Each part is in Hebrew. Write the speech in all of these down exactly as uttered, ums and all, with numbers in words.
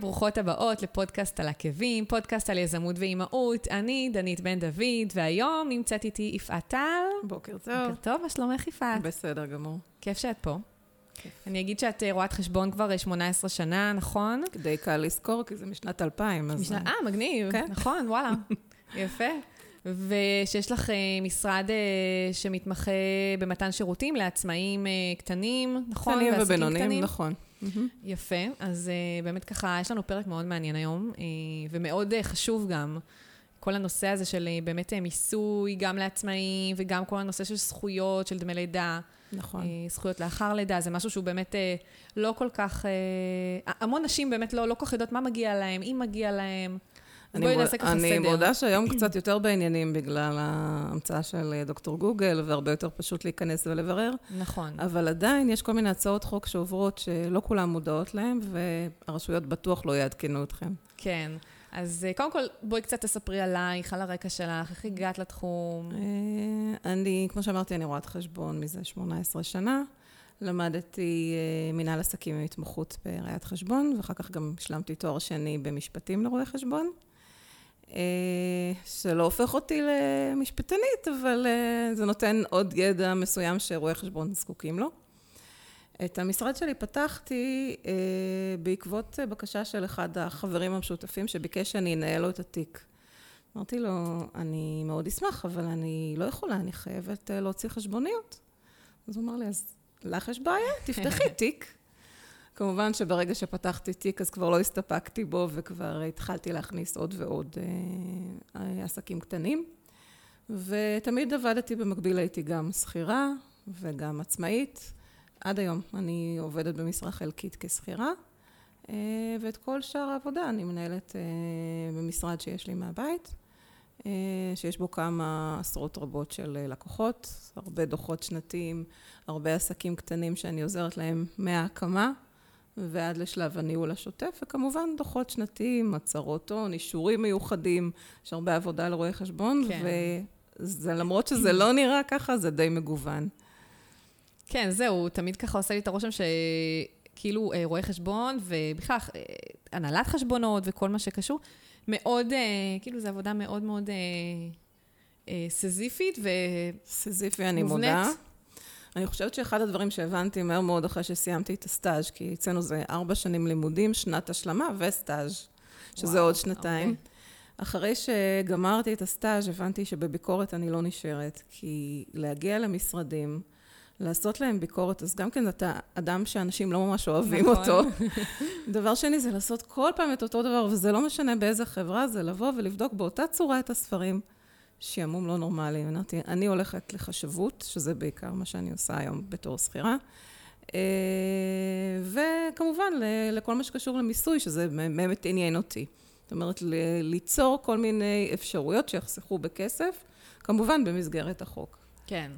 וברוכות הבאות לפודקאסט על עקבים, פודקאסט על יזמות ואימהות. אני דנית בן דוד, והיום נמצאת איתי יפעת טל. בוקר טוב. בוקר טוב, מה שלומך יפעת? בסדר גמור. כיף שאת פה. אני אגיד שאת רואת חשבון כבר שמונה עשרה שנה, נכון? כדי קל לזכור, כי זה משנת אלפיים. אה, מגניב, נכון, וואלה. יפה. ושיש לך משרד שמתמחה במתן שירותים לעצמאים קטנים, נכון? קטנים ובינוניים, נכון. יפה, אז באמת ככה, יש לנו פרק מאוד מעניין היום, ומאוד חשוב גם, כל הנושא הזה של באמת מיסוי גם לעצמאים, וגם כל הנושא של זכויות, של דמי לידה, נכון. זכויות לאחר לידה, זה משהו שהוא באמת לא כל כך, המון נשים באמת לא כל כך יודעות מה מגיע להם, אם מגיע להם, אני מודה שהיום קצת יותר בעניינים בגלל ההמצאה של דוקטור גוגל, והרבה יותר פשוט להיכנס ולברר. נכון. אבל עדיין יש כל מיני הצעות חוק שעוברות שלא כולם מודעות להם, והרשויות בטוח לא יעדכנו אתכם. כן. אז קודם כל, בואי קצת תספרי עלייך, על הרקע שלך, איך הגעת לתחום? אני, כמו שאמרתי, אני רואת חשבון מזה שמונה עשרה שנה. למדתי מנהל עסקים והתמחות בראיית חשבון, ואחר כך גם השלמתי תואר שני במשפטים לרואי חשבון. שלא הופך אותי למשפטנית, אבל זה נותן עוד ידע מסוים שרואי חשבון זקוקים לו. את המשרד שלי פתחתי בעקבות בקשה של אחד החברים המשותפים שביקש שאני אנהל לו את התיק. אמרתי לו, אני מאוד אשמח, אבל אני לא יכולה, אני חייבת להוציא חשבוניות. אז הוא אמר לי, אז לך יש בעיה? תפתחי תיק. כמובן שברגע שפתחתי תיק, אז כבר לא הסתפקתי בו, וכבר התחלתי להכניס עוד ועוד אה, עסקים קטנים. ותמיד עבדתי במקביל, הייתי גם שכירה וגם עצמאית. עד היום אני עובדת במשרה חלקית כשכירה, אה, ואת כל שאר העבודה אני מנהלת אה, במשרד שיש לי מהבית, אה, שיש בו כמה עשרות רבות של לקוחות, הרבה דוחות שנתיים, הרבה עסקים קטנים שאני עוזרת להם מההקמה, ועד לשלב הניהול השוטף, וכמובן דוחות שנתיים, הצהרות הון, אישורים מיוחדים, יש הרבה עבודה על רואי חשבון, כן. ולמרות שזה לא נראה ככה, זה די מגוון. כן, זהו, תמיד ככה עושה לי את הרושם שכאילו רואי חשבון, ובכלל הנהלת חשבונות וכל מה שקשור, מאוד, כאילו זו עבודה מאוד מאוד סזיפית ו... סזיפי, אני מודה. אני חושבת שאחד הדברים שהבנתי מהר מאוד אחרי שסיימתי את הסטאז', כי אצלנו זה ארבע שנים לימודים, שנת השלמה וסטאז', שזה וואו, עוד שנתיים. Okay. אחרי שגמרתי את הסטאז' הבנתי שבביקורת אני לא נשארת, כי להגיע למשרדים, לעשות להם ביקורת, אז גם כן אתה אדם שאנשים לא ממש אוהבים אותו. דבר שני זה לעשות כל פעם את אותו דבר, וזה לא משנה באיזה חברה, זה לבוא ולבדוק באותה צורה את הספרים. שעמום לא נורמלי, אני הולכת לחשבות, שזה בעיקר מה שאני עושה היום בתור שכירה, וכמובן לכל מה שקשור למיסוי, שזה באמת עניין אותי. זאת אומרת, ליצור כל מיני אפשרויות שיחסכו בכסף, כמובן במסגרת החוק. כן,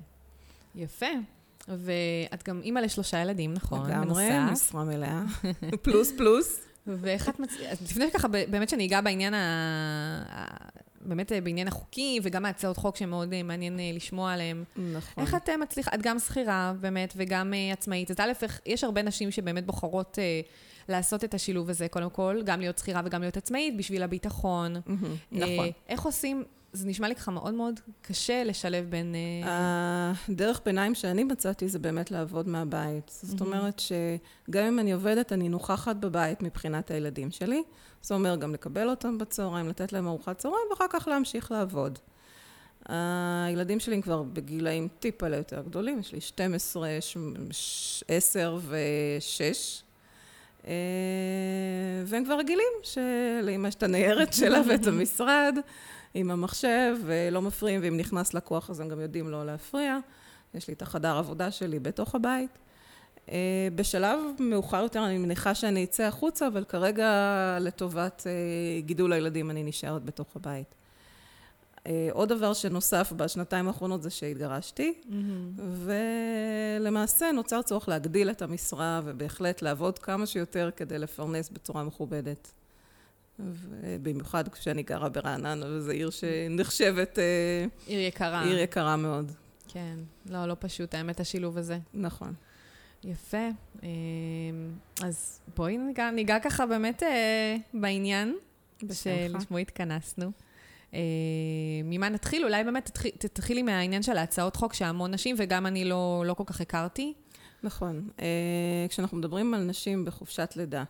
יפה. ואת גם אימא לשלושה ילדים, נכון? לגמרי, משרה מלאה, פלוס פלוס. ואיך את מצליחה, לפני ככה באמת שאני אגע בעניין ה... באמת בעניין החוקי, וגם ההצעות חוק שמאוד מעניין לשמוע עליהם. נכון. איך את מצליחה? את גם שכירה, באמת, וגם עצמאית. אז א', יש הרבה נשים שבאמת בוחרות לעשות את השילוב הזה, קודם כל, גם להיות שכירה וגם להיות עצמאית, בשביל הביטחון. נכון. איך עושים? זה נשמע לי ככה מאוד מאוד קשה לשלב בין... הדרך ביניים שאני מצאתי זה באמת לעבוד מהבית. זאת אומרת שגם אם אני עובדת, אני נוכחת בבית מבחינת הילדים שלי. זה אומר גם לקבל אותם בצהריים, לתת להם ארוחת צהריים, ואחר כך להמשיך לעבוד. הילדים שלי הם כבר בגילאים טיפה ליותר גדולים. יש לי שתים עשרה, עשר ו-שש. והם כבר רגילים שלאמא יש את הניירת שלה ואת המשרד. עם המחשב, ולא מפריעים, ואם נכנס לקוח, אז הם גם יודעים לא להפריע. יש לי את החדר עבודה שלי בתוך הבית. בשלב מאוחר יותר, אני מניחה שאני אצא החוצה, אבל כרגע לטובת גידול הילדים, אני נשארת בתוך הבית. עוד דבר שנוסף בשנתיים האחרונות זה שהתגרשתי, ולמעשה נוצר צורך להגדיל את המשרה, ובהחלט לעבוד כמה שיותר כדי לפרנס בצורה מכובדת. ובמיוחד כשאני גרה ברעננה, וזו עיר שנחשבת... עיר יקרה. עיר יקרה מאוד. כן, לא, לא פשוט, האמת השילוב הזה. נכון. יפה. אז בואי ניגע ככה באמת בעניין שלשמו התכנסנו. ממה נתחיל? אולי באמת תתחילי מהעניין של ההצעות חוק שהמון נשים, וגם אני לא כל כך הכרתי. נכון. כשאנחנו מדברים על נשים בחופשת לידה,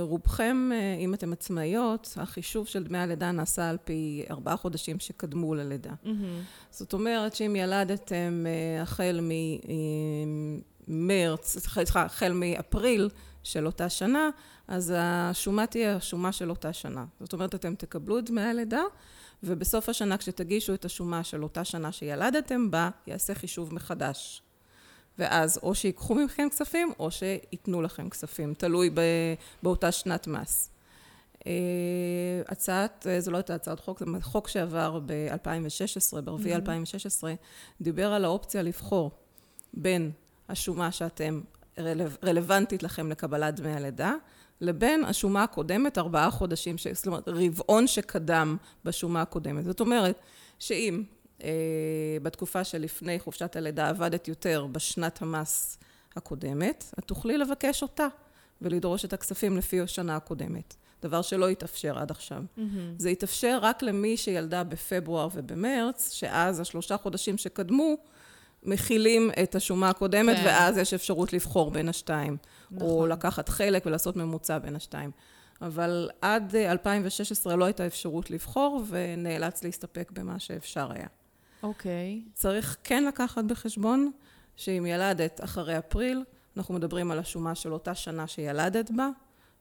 רובכם, אם אתם עצמאיות, החישוב של דמי הלידה נעשה על פי ארבעה חודשים שקדמו ללידה. זאת אומרת שאם ילדתם החל ממרץ, החל מאפריל של אותה שנה, אז השומה תהיה השומה של אותה שנה. זאת אומרת, אתם תקבלו את דמי הלידה, ובסוף השנה כשתגישו את השומה של אותה שנה שילדתם בה, יעשה חישוב מחדש. ואז או שיקחו מכם כספים, או שיתנו לכם כספים, תלוי באותה שנת מס. הצעת, זו לא הייתה הצעת חוק, זה חוק שעבר ב-אלפיים ושש עשרה, ברביעי אלפיים ושש עשרה, דיבר על האופציה לבחור בין השומה שאתם רלוונטית לכם לקבלת דמי הלידה, לבין השומה הקודמת, ארבעה חודשים, זאת אומרת, רבעון שקדם בשומה הקודמת. זאת אומרת, שאם בתקופה שלפני חופשת הלידה עבדת יותר בשנת המס הקודמת, את תוכלי לבקש אותה ולדרוש את הכספים לפי השנה הקודמת. דבר שלא התאפשר עד עכשיו. Mm-hmm. זה התאפשר רק למי שילדה בפברואר ובמרץ, שאז השלושה חודשים שקדמו מכילים את השומה הקודמת, כן. ואז יש אפשרות לבחור בין השתיים. נכון. או לקחת חלק ולעשות ממוצע בין השתיים. אבל עד אלפיים ושש עשרה לא הייתה אפשרות לבחור, ונאלץ להסתפק במה שאפשר היה. אוקיי. Okay. צריך כן לקחת בחשבון שאם ילדת אחרי אפריל, אנחנו מדברים על השומה של אותה שנה שילדת בה,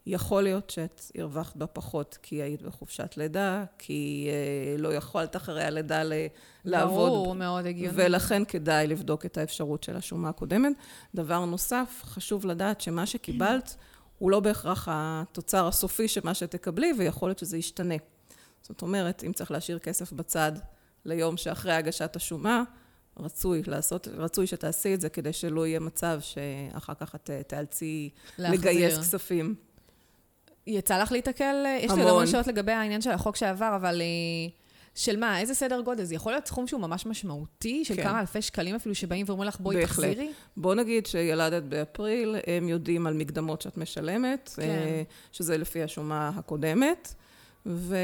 יכול להיות שאת הרווחת בה פחות כי היית בחופשת לידה, כי אה, לא יכולת אחרי הלידה ל- לעבוד. ברור, מאוד הגיוני. ולכן כדאי לבדוק את האפשרות של השומה הקודמת. דבר נוסף, חשוב לדעת שמה שקיבלת הוא לא בהכרח התוצר הסופי של מה שתקבלי, ויכול להיות שזה ישתנה. זאת אומרת, אם צריך להשאיר כסף בצד, ליום שאחרי הגשת השומה, רצוי לעשות, רצוי שתעשי את זה, כדי שלא יהיה מצב שאחר כך את תאלצי לגייס כספים. יצא לך להתעכל, יש לי המון שעות לגבי העניין של החוק שעבר, אבל של מה, איזה סדר גודל? זה יכול להיות סכום שהוא ממש משמעותי, של כן. כמה אלפי שקלים אפילו שבאים ואומרים לך, בואי בהחלט. תחזירי? בוא נגיד שילדת באפריל, הם יודעים על מקדמות שאת משלמת, כן. שזה לפי השומה הקודמת, ו...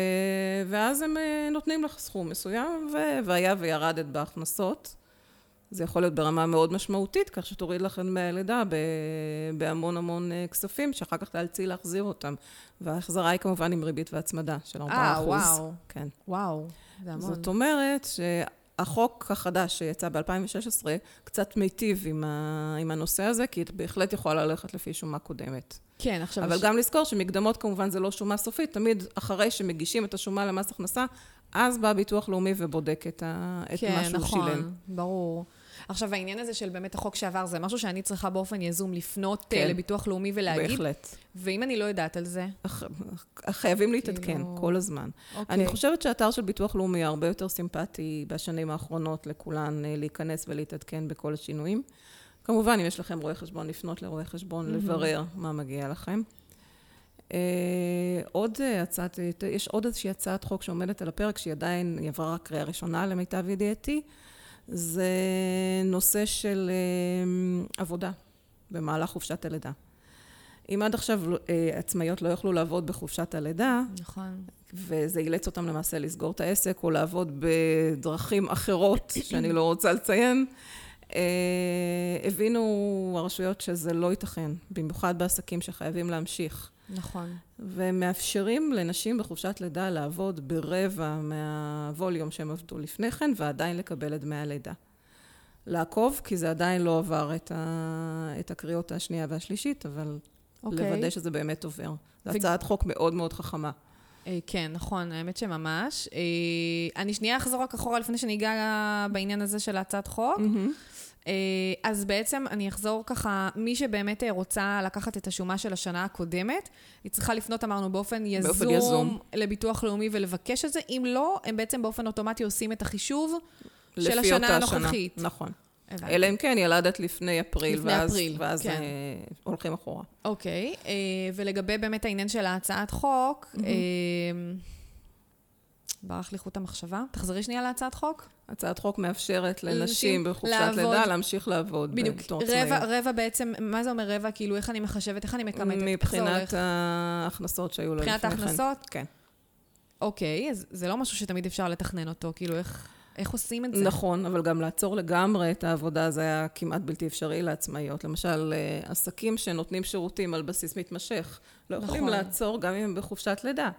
ואז הם נותנים לך סכום מסוים, ו... והיה וירדת בהכנסות. זה יכול להיות ברמה מאוד משמעותית, כך שתוריד לכם מהלידה ב... בהמון המון כספים, שאחר כך תאלצי להחזיר אותם. וההחזרה היא כמובן עם ריבית והצמדה של ארבעה אחוז. אה, וואו. כן. וואו, זה המון. זאת אומרת שהחוק החדש שיצא ב-אלפיים ושש עשרה, קצת מיטיב עם, ה... עם הנושא הזה, כי את בהחלט יכולה ללכת לפי שומה קודמת. כן, עכשיו אבל ש... גם לזכור שמקדמות כמובן זה לא שומה סופית, תמיד אחרי שמגישים את השומה למס הכנסה, אז בא ביטוח לאומי ובודק את, ה... כן, את מה שהוא נכון, שילם. כן, נכון, ברור. עכשיו, העניין הזה של באמת החוק שעבר, זה משהו שאני צריכה באופן יזום לפנות כן, לביטוח לאומי ולהגיד. בהחלט. ואם אני לא יודעת על זה? הח... חייבים להתעדכן לא... כל הזמן. אוקיי. אני חושבת שהאתר של ביטוח לאומי הרבה יותר סימפטי בשנים האחרונות לכולן להיכנס ולהתעדכן בכל השינויים. כמובן, אם יש לכם רואה חשבון, לפנות לרואה חשבון, mm-hmm. לברר מה מגיע לכם. אה, עוד הצעת, יש עוד איזושהי הצעת חוק שעומדת על הפרק, שהיא עדיין עברה קריאה ראשונה למיטב ידיעתי, זה נושא של אה, עבודה במהלך חופשת הלידה. אם עד עכשיו אה, עצמאיות לא יוכלו לעבוד בחופשת הלידה, נכון. וזה אילץ אותם למעשה לסגור את העסק, או לעבוד בדרכים אחרות שאני לא רוצה לציין, הבינו הרשויות שזה לא ייתכן, במיוחד בעסקים שחייבים להמשיך. נכון. ומאפשרים לנשים בחופשת לידה לעבוד ברבע מהווליום שהם עבדו לפני כן, ועדיין לקבל את דמי הלידה. לעקוב, כי זה עדיין לא עבר את, ה... את הקריאות השנייה והשלישית, אבל אוקיי. לוודא שזה באמת עובר. זו ו... הצעת חוק מאוד מאוד חכמה. כן, נכון, האמת שממש. אני שנייה אחזור רק אחורה לפני שניגע בעניין הזה של הצעת חוק. אז בעצם אני אחזור ככה, מי שבאמת רוצה לקחת את השומה של השנה הקודמת, היא צריכה לפנות, אמרנו, באופן יזום לביטוח לאומי ולבקש את זה. אם לא, הם בעצם באופן אוטומטי עושים את החישוב של השנה הנוכחית. נכון. אלא אם כן, ילדת לפני אפריל, לפני ואז, אפריל, ואז כן. אה, הולכים אחורה. אוקיי, אה, ולגבי באמת העניין של ההצעת חוק, mm-hmm. אה, ברח לי חוט המחשבה. תחזרי שנייה להצעת חוק. הצעת חוק מאפשרת לנשים בחופשת לידה להמשיך לעבוד. בדיוק. רבע, רבע בעצם, מה זה אומר רבע? כאילו, איך אני מחשבת, איך אני מקמתת? מבחינת ההכנסות שהיו לפני כן. מבחינת ההכנסות? כן. אוקיי, אז זה לא משהו שתמיד אפשר לתכנן אותו, כאילו, איך... איך עושים את זה? נכון, אבל גם לעצור לגמרי את העבודה, זה היה כמעט בלתי אפשרי לעצמאיות. למשל, עסקים שנותנים שירותים על בסיס מתמשך, לא נכון. יכולים לעצור גם אם הם בחופשת לידה.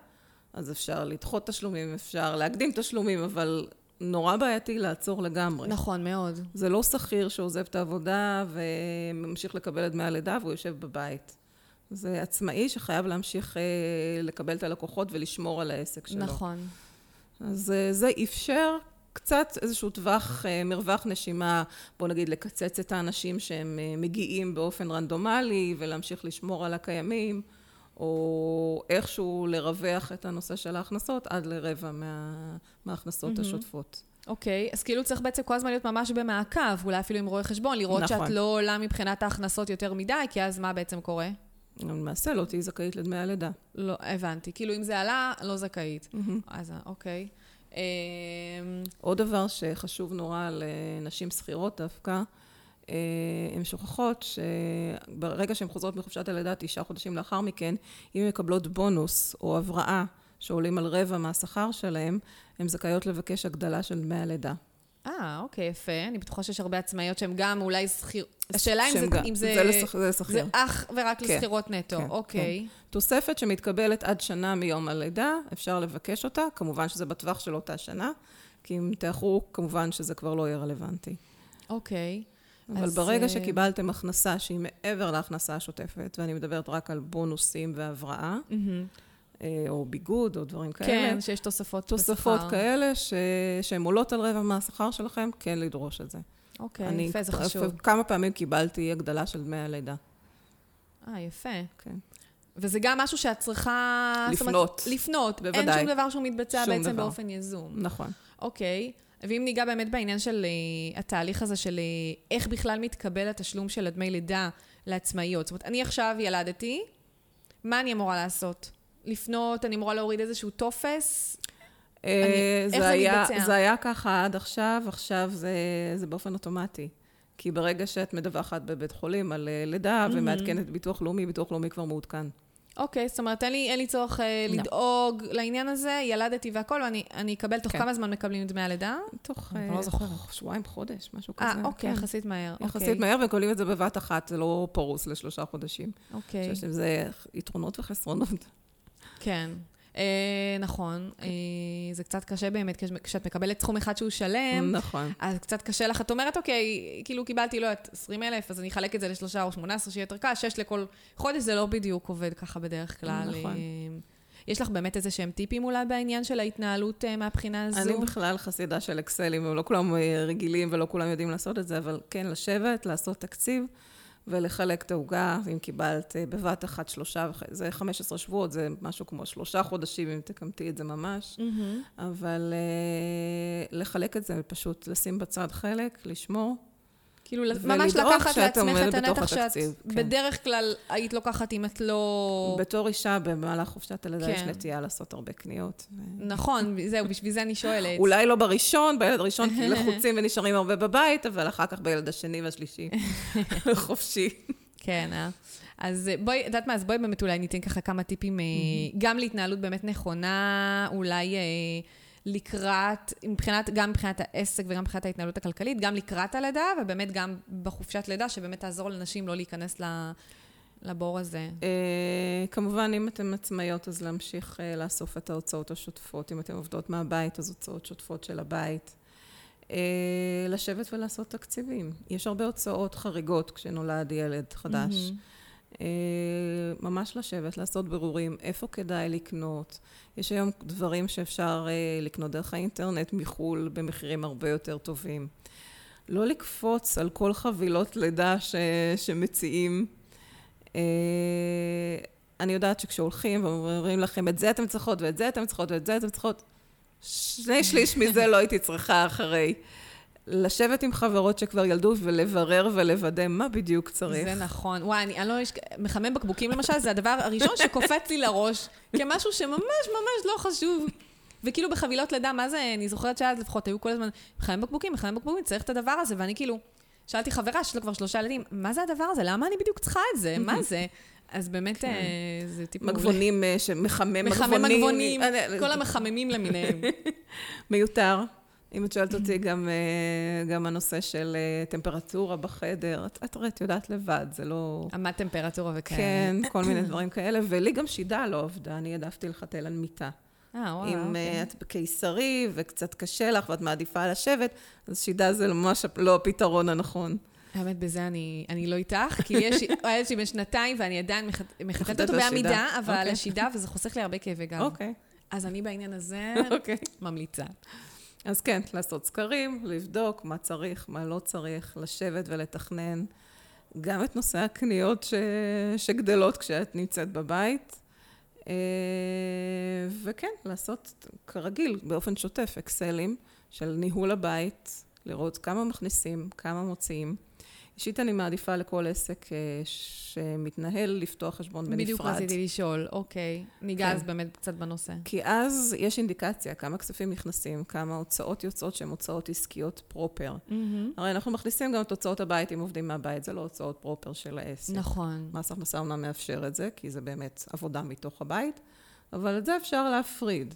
אז אפשר לדחות תשלומים, אפשר להקדים תשלומים, אבל נורא בעייתי לעצור לגמרי. נכון, מאוד. זה לא שכיר שעוזב את העבודה וממשיך לקבל את דמי הלידה, והוא יושב בבית. זה עצמאי שחייב להמשיך לקבל את הלקוחות ולשמור על העסק שלו. נכון. אז זה אפשר... קצת איזשהו טווח, מרווח נשימה, בוא נגיד לקצץ את האנשים שהם מגיעים באופן רנדומלי ולהמשיך לשמור על הקיימים, או איכשהו לרווח את הנושא של ההכנסות עד לרבע מה, מההכנסות mm-hmm. השוטפות. אוקיי, okay, אז כאילו צריך בעצם כל הזמן להיות ממש במעקב, אולי אפילו עם רואי חשבון, לראות נכון. שאת לא עולה מבחינת ההכנסות יותר מדי, כי אז מה בעצם קורה? למעשה לא תהי זכאית לדמי הלידה. לא, הבנתי. כאילו אם זה עלה, לא זכאית. Mm-hmm. אז אוקיי. Okay. עוד דבר שחשוב נורא לנשים שכירות דווקא, הן שוכחות שברגע שהן חוזרות מחופשת הלידה תשעה חודשים לאחר מכן, אם הן מקבלות בונוס או הבראה שעולים על רבע מהשכר שלהן, הן זכאיות לבקש הגדלה של דמי הלידה. אה, אוקיי, יפה. אני בטוחה שיש הרבה עצמאיות שהן גם אולי שכיר... השאלה אם זה... גם... אם זה... זה לשכיר. זה אך ורק כן. לשכירות נטו, כן, אוקיי. כן. תוספת שמתקבלת עד שנה מיום הלידה, אפשר לבקש אותה, כמובן שזה בטווח של אותה שנה, כי אם תאחרו, כמובן שזה כבר לא יהיה רלוונטי. אוקיי. אבל אז... ברגע שקיבלתם הכנסה שהיא מעבר להכנסה השוטפת, ואני מדברת רק על בונוסים והבראה, mm-hmm. או ביגוד, או דברים כאלה. כן, שיש תוספות בשכר. תוספות כאלה שהן עולות על רבע מהשכר שלכם, כן לדרוש את זה. אוקיי, יפה, זה חשוב. כמה פעמים קיבלתי הגדלה של דמי הלידה. אה, יפה. כן. וזה גם משהו שאת צריכה... לפנות. לפנות, בוודאי. אין שום דבר שהוא מתבצע בעצם באופן יזום. נכון. אוקיי, ואם ניגע באמת בעניין של התהליך הזה, של איך בכלל מתקבל התשלום של דמי לידה לעצמאיות. זאת אומרת, אני עכשיו ילדתי, מה אני אמורה לעשות? לפנות, אני אמורה להוריד איזשהו טופס? איך זה מתבצע? זה היה ככה עד עכשיו, עכשיו זה באופן אוטומטי. כי ברגע שאת מדווחת בבית חולים על לידה ומעדכנת ביטוח לאומי, ביטוח לאומי כבר מעודכן. אוקיי, זאת אומרת, אין לי צורך לדאוג לעניין הזה, ילדתי והכל, ואני אקבל תוך כמה זמן מקבלים דמי הלידה? תוך שבועיים, חודש, משהו כזה. אה, אוקיי, יחסית מהר. יחסית מהר, וקבלים את זה בבת אחת, זה לא פרוס לשלושה חודשים. אוקיי. זה יתרונות וחסרונות. כן, נכון, זה קצת קשה באמת, כשאת מקבלת סכום אחד שהוא שלם, אז קצת קשה לך, את אומרת, אוקיי, כאילו קיבלתי, לא, את עשרים אלף, אז אני אחלק את זה לשלושה או שמונה עשרה, שיהיה יותר קל, שש לכל חודש, זה לא בדיוק עובד ככה בדרך כלל. יש לך באמת איזה שהם טיפים אולי בעניין של ההתנהלות מהבחינה הזו? אני בכלל חסידה של אקסלים, לא כולם רגילים ולא כולם יודעים לעשות את זה, אבל כן, לשבת, לעשות תקציב, ולחלק תעוגה, אם קיבלת בבת אחת שלושה, זה חמש עשרה שבועות, זה משהו כמו שלושה חודשים, אם תקמתי את זה ממש, mm-hmm. אבל uh, לחלק את זה, פשוט לשים בצד חלק, לשמור, כאילו ממש לקחת לעצמך את הנתח שאת כן. בדרך כלל היית לוקחת אם את לא... בתור אישה במהלך חופשת הלידה כן. יש נטייה לעשות הרבה קניות. נכון, זהו, בשביל זה אני שואלת. אולי לא בראשון, בילד הראשון לחוצים ונשארים הרבה בבית, אבל אחר כך בילד השני והשלישי חופשי. כן, אה? אז בואי, יודעת מה, אז בואי באמת אולי ניתן ככה כמה טיפים, גם להתנהלות באמת נכונה, אולי... לקראת, מבחינת, גם מבחינת העסק וגם מבחינת ההתנהלות הכלכלית, גם לקראת הלידה, ובאמת גם בחופשת לידה, שבאמת תעזור לנשים לא להיכנס לבור הזה. כמובן, אם אתן עצמאיות, אז להמשיך לאסוף את ההוצאות השוטפות. אם אתן עובדות מהבית, אז הוצאות שוטפות של הבית. לשבת ולעשות תקציבים. יש הרבה הוצאות חריגות כשנולד ילד חדש. ממש לשבת, לעשות ברורים, איפה כדאי לקנות. יש היום דברים שאפשר לקנות דרך האינטרנט מחול במחירים הרבה יותר טובים. לא לקפוץ על כל חבילות לידה ש... שמציעים. אני יודעת שכשהולכים ואומרים לכם, את זה אתם צריכות ואת זה אתם צריכות ואת זה אתם צריכות, שני שליש מזה לא הייתי צריכה אחרי. לשבת עם חברות שכבר ילדו ולברר ולוודא מה בדיוק צריך. זה נכון. וואי, אני, אני לא יש... מחמם בקבוקים למשל, זה הדבר הראשון שקופץ לי לראש, כמשהו שממש ממש לא חשוב. וכאילו בחבילות לידה, מה זה, אני זוכרת שאז לפחות היו כל הזמן, מחיים בקבוקים, מחיים בקבוקים, צריך את הדבר הזה, ואני כאילו, שאלתי חברה, שלא כבר שלושה ילדים, מה זה הדבר הזה? למה אני בדיוק צריכה את זה? מה זה? אז באמת זה טיפול. מגבונים שמחמם, מגבונים, כל המחממים למיניהם. מיותר. אם את שואלת אותי גם, גם הנושא של טמפרטורה בחדר, את ראית, יודעת לבד, זה לא... מה טמפרטורה וכאלה? כן, כל מיני דברים כאלה, ולי גם שידה לא עובדה, אני העדפתי לחתל על מיטה. אם את בקיסרי וקצת קשה לך ואת מעדיפה לשבת, אז שידה זה ממש לא הפתרון הנכון. האמת בזה אני לא איתך, כי הילד שלי בשנתיים ואני עדיין מחתלת אותו בעמידה, אבל השידה, וזה חוסך לי הרבה כאבי גב. אז אני בעניין הזה ממליצה. אז כן, לעשות סקרים, לבדוק מה צריך, מה לא צריך, לשבת ולתכנן. גם את נושא הקניות ש... שגדלות כשאת נמצאת בבית. וכן, לעשות כרגיל, באופן שוטף, אקסלים של ניהול הבית, לראות כמה מכניסים, כמה מוציאים. אישית אני מעדיפה לכל עסק שמתנהל לפתוח חשבון בנפרד. בדיוק רציתי לשאול, אוקיי, ניגע אז באמת קצת בנושא. כי אז יש אינדיקציה, כמה כספים נכנסים, כמה הוצאות יוצאות שהן הוצאות עסקיות פרופר. הרי אנחנו מכניסים גם את הוצאות הבית, אם עובדים מהבית, זה לא הוצאות פרופר של העסק. נכון. מס הכנסה אומנם מאפשר את זה, כי זה באמת עבודה מתוך הבית, אבל את זה אפשר להפריד.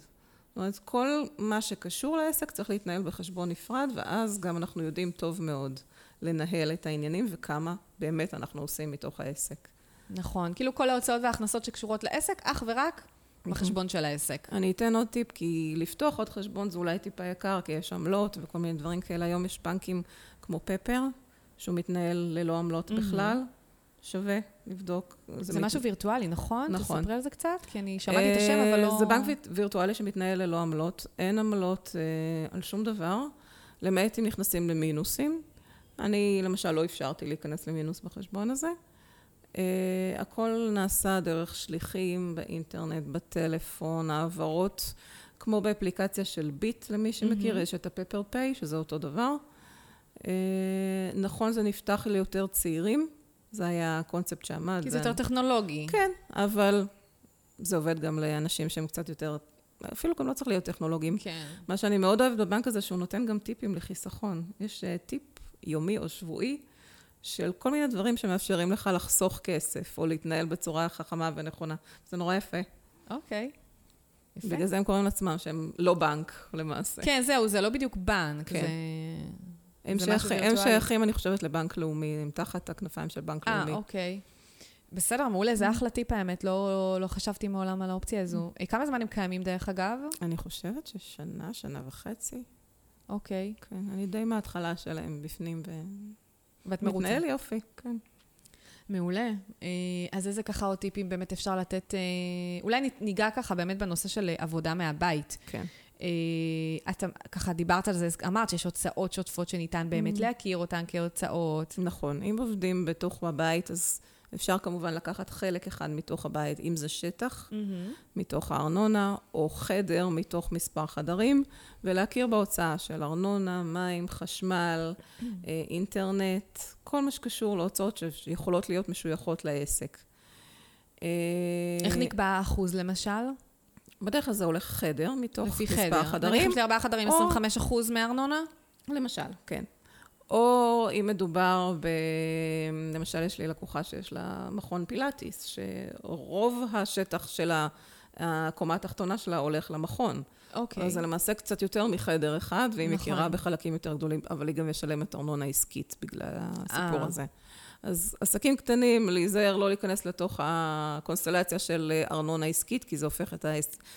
זאת אומרת, כל מה שקשור לעסק צריך להתנהל בחשבון נפרד, ואז גם אנחנו יודעים טוב מאוד לנהל את העניינים וכמה באמת אנחנו עושים מתוך העסק. נכון, כאילו כל ההוצאות וההכנסות שקשורות לעסק, אך ורק בחשבון של העסק. אני אתן עוד טיפ, כי לפתוח עוד חשבון זה אולי טיפה יקר, כי יש עמלות וכל מיני דברים כאלה. היום יש בנקים כמו פפר, שהוא מתנהל ללא עמלות בכלל. שווה לבדוק. זה משהו וירטואלי, נכון? נכון. תספרי על זה קצת, כי אני שמעתי את השם, אבל לא... זה בנק וירטואלי שמתנהל ללא עמלות. אין עמלות על שום דבר. למעט אם נכנסים למינוסים. אני, למשל, לא אפשרתי להיכנס למינוס בחשבון הזה. Uh, הכל נעשה דרך שליחים, באינטרנט, בטלפון, העברות, כמו באפליקציה של ביט, למי שמכיר, mm-hmm. יש את הפפר פיי, שזה אותו דבר. Uh, נכון, זה נפתח ליותר צעירים, זה היה הקונספט שעמד. כי זה יותר טכנולוגי. כן, אבל זה עובד גם לאנשים שהם קצת יותר... אפילו גם לא צריך להיות טכנולוגיים. כן. מה שאני מאוד אוהבת בבנק הזה, שהוא נותן גם טיפים לחיסכון. יש uh, טיפ יומי או שבועי, של כל מיני דברים שמאפשרים לך לחסוך כסף, או להתנהל בצורה חכמה ונכונה. זה נורא יפה. אוקיי. בגלל זה הם קוראים לעצמם שהם לא בנק, למעשה. כן, זהו, זה לא בדיוק בנק. כן. הם שייכים, אני חושבת, לבנק לאומי, הם תחת הכנפיים של בנק לאומי. אה, אוקיי. בסדר, מעולה, זה אחלה טיפ האמת, לא חשבתי מעולם על האופציה הזו. כמה זמן הם קיימים דרך אגב? אני חושבת ששנה, שנה וחצי. אוקיי. כן, אני די מההתחלה שלהם בפנים ו... ואת מרוצה? מתנהל יופי, כן. מעולה. אז איזה ככה עוד טיפים באמת אפשר לתת, אולי ניגע ככה באמת בנושא של עבודה מהבית. כן. את ככה דיברת על זה, אמרת שיש הוצאות שוטפות שניתן באמת להכיר אותן כהוצאות. נכון, אם עובדים בתוך הבית, אז אפשר כמובן לקחת חלק אחד מתוך הבית, אם זה שטח, מתוך הארנונה, או חדר מתוך מספר חדרים, ולהכיר בהוצאה של ארנונה, מים, חשמל, אינטרנט, כל מה שקשור להוצאות שיכולות להיות משויכות לעסק. איך נקבע האחוז למשל? בדרך כלל זה הולך חדר מתוך מספר חדרים. לפי חדר, ארבעה חדרים, עשרים וחמישה אחוז מארנונה? למשל, כן. או אם מדובר ב... למשל, יש לי לקוחה שיש לה מכון פילאטיס, שרוב השטח של הקומה התחתונה שלה הולך למכון. אוקיי. אז זה למעשה קצת יותר מחדר אחד, והיא נכון. מכירה בחלקים יותר גדולים, אבל היא גם משלמת ארנונה עסקית בגלל הסיפור אה. הזה. אז עסקים קטנים, להיזהר לא להיכנס לתוך הקונסטלציה של ארנונה עסקית, כי זה הופך את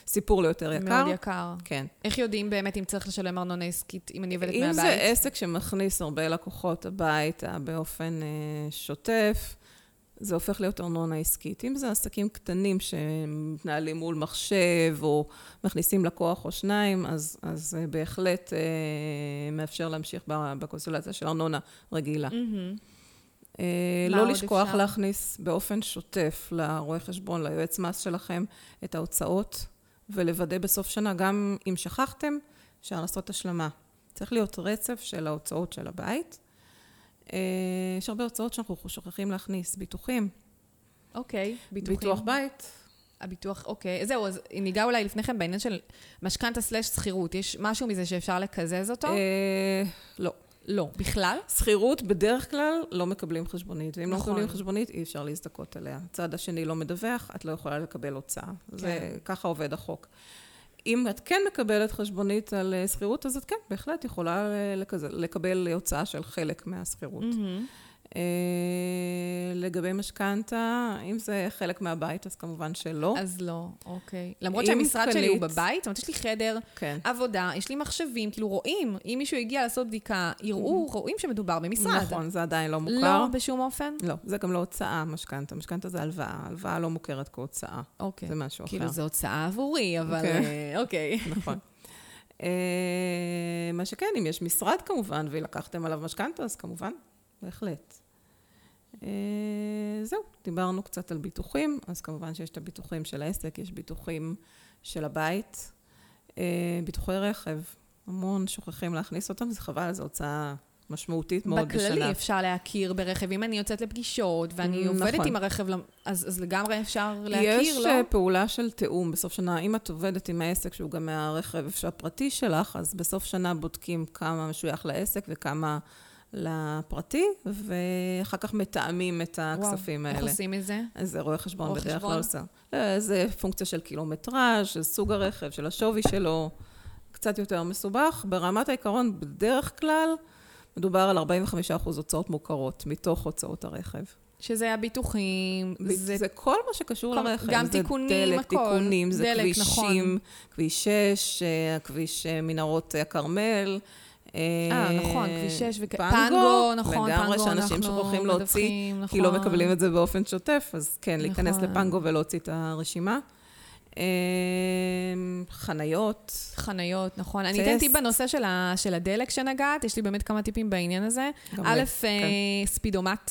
הסיפור ליותר יקר. מאוד יקר. כן. איך יודעים באמת אם צריך לשלם ארנונה עסקית, אם אני עובדת מהבית? אם זה עסק שמכניס הרבה לקוחות הביתה באופן שוטף, זה הופך להיות ארנונה עסקית. אם זה עסקים קטנים שמתנהלים מול מחשב, או מכניסים לקוח או שניים, אז, אז בהחלט מאפשר להמשיך בקונסטלציה של ארנונה רגילה. לא לשכוח להכניס באופן שוטף לרואה חשבון, ליועץ מס שלכם, את ההוצאות, ולוודא בסוף שנה, גם אם שכחתם, אפשר לעשות השלמה. צריך להיות רצף של ההוצאות של הבית. יש הרבה הוצאות שאנחנו שוכחים להכניס, ביטוחים. אוקיי, ביטוחים. ביטוח בית, הביטוח, אוקיי, זהו, אז ניגע אולי לפניכם בעניין של משכנתא סלש שכירות, יש משהו מזה שאפשר לקזז אותו? לא. לא, בכלל? שכירות בדרך כלל לא מקבלים חשבונית, ואם לא מקבלים חשבונית אי אפשר להזדכות עליה. הצד השני לא מדווח, את לא יכולה לקבל הוצאה. זה ככה עובד החוק. אם את כן מקבלת חשבונית על שכירות, אז את כן, בהחלט יכולה לקבל הוצאה של חלק מהשכירות. לגבי משכנתא, אם זה חלק מהבית, אז כמובן שלא. אז לא, אוקיי. למרות שהמשרד שלי הוא בבית, זאת אומרת, יש לי חדר, עבודה, יש לי מחשבים, כאילו רואים, אם מישהו הגיע לעשות בדיקה, יראו, רואים שמדובר במשרד. נכון, זה עדיין לא מוכר. לא בשום אופן? לא, זה גם לא הוצאה משכנתא, משכנתא זה הלוואה, הלוואה לא מוכרת כהוצאה. אוקיי. זה משהו אחר. כאילו זה הוצאה עבורי, אבל אוקיי. נכון. מה שכן, אם יש משרד כמובן, ולקחתם עליו משכנתא, אז כמובן בהחלט. זהו, דיברנו קצת על ביטוחים, אז כמובן שיש את הביטוחים של העסק, יש ביטוחים של הבית, ביטוחי רכב, המון שוכחים להכניס אותם, זה חבל, זו הוצאה משמעותית מאוד בשנה. בכללי אפשר להכיר ברכב, אם אני יוצאת לפגישות ואני עובדת עם הרכב, אז לגמרי אפשר להכיר, יש פעולה של תיאום בסוף שנה, אם את עובדת עם העסק שהוא גם מהרכב הפרטי שלך, אז בסוף שנה בודקים כמה משוייך לעסק וכמה לפרטי, ואחר כך מתאמים את הכספים האלה. איך עושים את זה? זה רואה חשבון בדרך כלל עושה. זה פונקציה של קילומטראז', של סוג הרכב, של השווי שלו, קצת יותר מסובך. ברמת העיקרון, בדרך כלל, מדובר על ארבעים וחמישה אחוז הוצאות מוכרות, מתוך הוצאות הרכב. שזה הביטוחים, זה... זה כל מה שקשור לרכב. גם תיקונים, הכל. תיקונים, זה כבישים, כביש שש, כביש מנהרות הכרמל, אה, נכון, כביש שש ופנגו, נכון, פנגו, שאנשים שוכחים להוציא, כי לא מקבלים את זה באופן שוטף, אז כן, להיכנס לפנגו ולהוציא את הרשימה. חניות. חניות, נכון. אני אתן טיפ בנושא של הדלק שנגעת, יש לי באמת כמה טיפים בעניין הזה. א', ספידומט.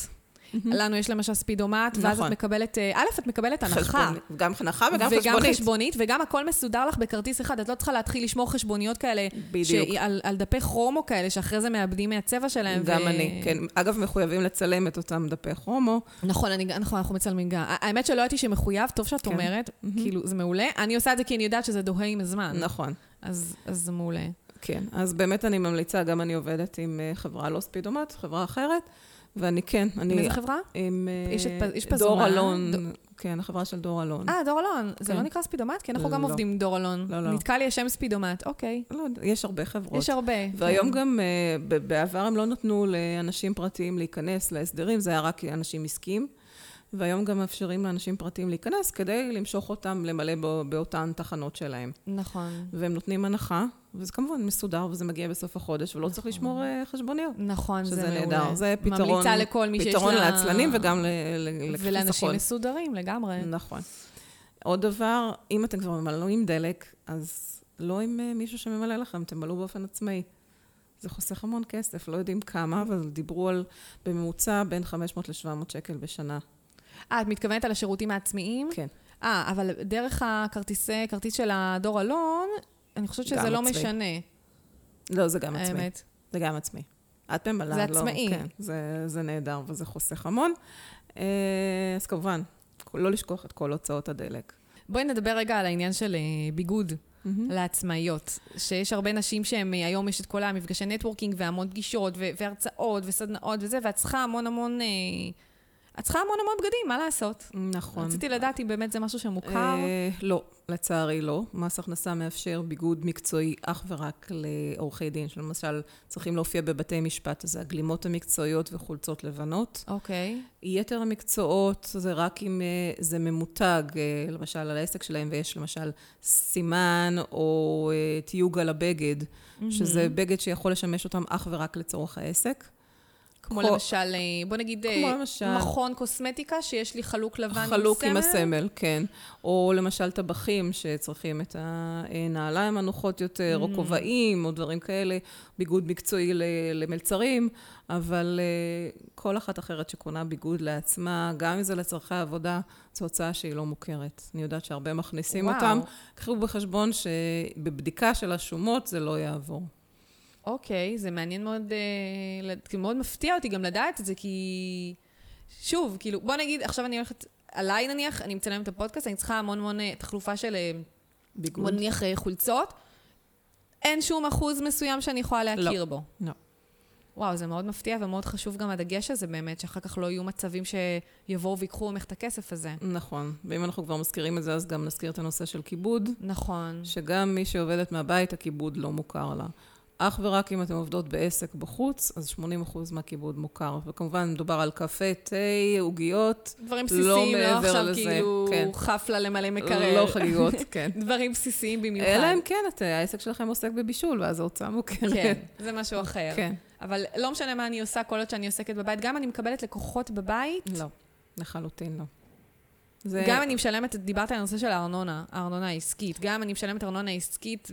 לנו יש למשל ספידומט, ואז את מקבלת, א', את מקבלת הנחה. גם הנחה וגם חשבונית. וגם חשבונית, וגם הכל מסודר לך בכרטיס אחד. את לא צריכה להתחיל לשמור חשבוניות כאלה, על דפי כרומו כאלה, שאחרי זה מאבדים מהצבע שלהם. גם אני, כן. אגב, מחויבים לצלם את אותם דפי כרומו. נכון, אנחנו מצלמים גם. האמת שלא הייתי שמחויב, טוב שאת אומרת, כאילו, זה מעולה. אני עושה את זה כי אני יודעת שזה דוהה עם הזמן. נכון. אז זה מעולה. כן, אז באמת אני ממליצה, גם אני עובדת עם חברה לא ספידומט, חברה אחרת. ואני כן, אני... עם איזה חברה? עם דור אלון. כן, החברה של דור אלון. אה, דור אלון. זה לא נקרא ספידומט? כי אנחנו גם עובדים עם דור אלון. נתקע לי השם ספידומט, אוקיי. לא, יש הרבה חברות. יש הרבה. והיום גם, בעבר הם לא נתנו לאנשים פרטיים להיכנס להסדרים, זה היה רק אנשים עסקיים, והיום גם מאפשרים לאנשים פרטיים להיכנס, כדי למשוך אותם למלא באותן תחנות שלהם. נכון. והם נותנים הנחה, וזה כמובן מסודר, וזה מגיע בסוף החודש, ולא צריך לשמור חשבוניות. נכון, זה מעולה. שזה נהדר. זה פתרון לעצלנים וגם לכסחון. ולאנשים מסודרים לגמרי. נכון. עוד דבר, אם אתם כבר ממלאו עם דלק, אז לא עם מישהו שממלא לכם, תמלאו באופן עצמאי. זה חוסך המון כסף, לא יודעים כמה, אבל דיברו על בממוצע בין חמש מאות לשבע מאות שקל בשנה. אה, את מתכוונת על השירותים העצמיים? כן. אה, אבל דרך הכרטיס של הדור אלון, אני חושבת שזה לא משנה. לא, זה גם עצמי. האמת. זה גם עצמי. את ממלאה, לא. זה עצמאי. כן, זה נהדר וזה חוסך המון. אז כמובן, לא לשכוח את כל הוצאות הדלק. בואי נדבר רגע על העניין של ביגוד לעצמאיות, שיש הרבה נשים שהם, היום יש את כל המפגשי נטוורקינג והמון פגישות והרצאות וסדנאות וזה, ואת צריכה המון המון... את צריכה המון המון בגדים, מה לעשות? נכון. רציתי לדעת אם באמת זה משהו שמוכר. לא, לצערי לא. מס הכנסה מאפשר ביגוד מקצועי אך ורק לעורכי דין, שלמשל צריכים להופיע בבתי משפט, אז הגלימות המקצועיות וחולצות לבנות. אוקיי. יתר המקצועות זה רק אם זה ממותג, למשל על העסק שלהם, ויש למשל סימן או תיוג על הבגד, שזה בגד שיכול לשמש אותם אך ורק לצורך העסק. כמו למשל, בוא נגיד, מכון קוסמטיקה שיש לי חלוק לבן עם סמל. חלוק עם הסמל, כן. או למשל טבחים שצריכים את הנעליים הנוחות יותר, או כובעים, או דברים כאלה, ביגוד מקצועי למלצרים, אבל כל אחת אחרת שקונה ביגוד לעצמה, גם אם זה לצרכי העבודה, זו הוצאה שהיא לא מוכרת. אני יודעת שהרבה מכניסים אותם. קחו בחשבון שבבדיקה של השומות זה לא יעבור. אוקיי, זה מעניין מאוד, מאוד מפתיע אותי גם לדעת את זה, כי שוב, כאילו, בוא נגיד, עכשיו אני הולכת, עליי נניח, אני מצלם את הפודקאסט, אני צריכה המון המון תחלופה של ביגוד. נניח חולצות. אין שום אחוז מסוים שאני יכולה להכיר לא. בו. לא. וואו, זה מאוד מפתיע ומאוד חשוב גם הדגש הזה באמת, שאחר כך לא יהיו מצבים שיבואו ויקחו ממך את הכסף הזה. נכון. ואם אנחנו כבר מזכירים את זה, אז גם נזכיר את הנושא של כיבוד. נכון. שגם מי שעובדת מהבית, הכיבוד לא מוכר לה. אך ורק אם אתם עובדות בעסק בחוץ, אז שמונים אחוז מהכיבוד מוכר. וכמובן, מדובר על קפה, תה, עוגיות. דברים בסיסיים, לא, לא עכשיו לזה. כאילו כן. חפלה למלא מקרר. לא חגיגות, כן. דברים בסיסיים במיוחד. אלא אם כן, את, העסק שלכם עוסק בבישול, ואז ההוצאה מוכרת. כן, זה משהו אחר. כן. אבל לא משנה מה אני עושה, כל עוד שאני עוסקת בבית. גם אני מקבלת לקוחות בבית? לא, לחלוטין לא. זה... גם אני משלמת, דיברת על הנושא של הארנונה, הארנונה העסקית. גם אני משלמת ארנונה העסקית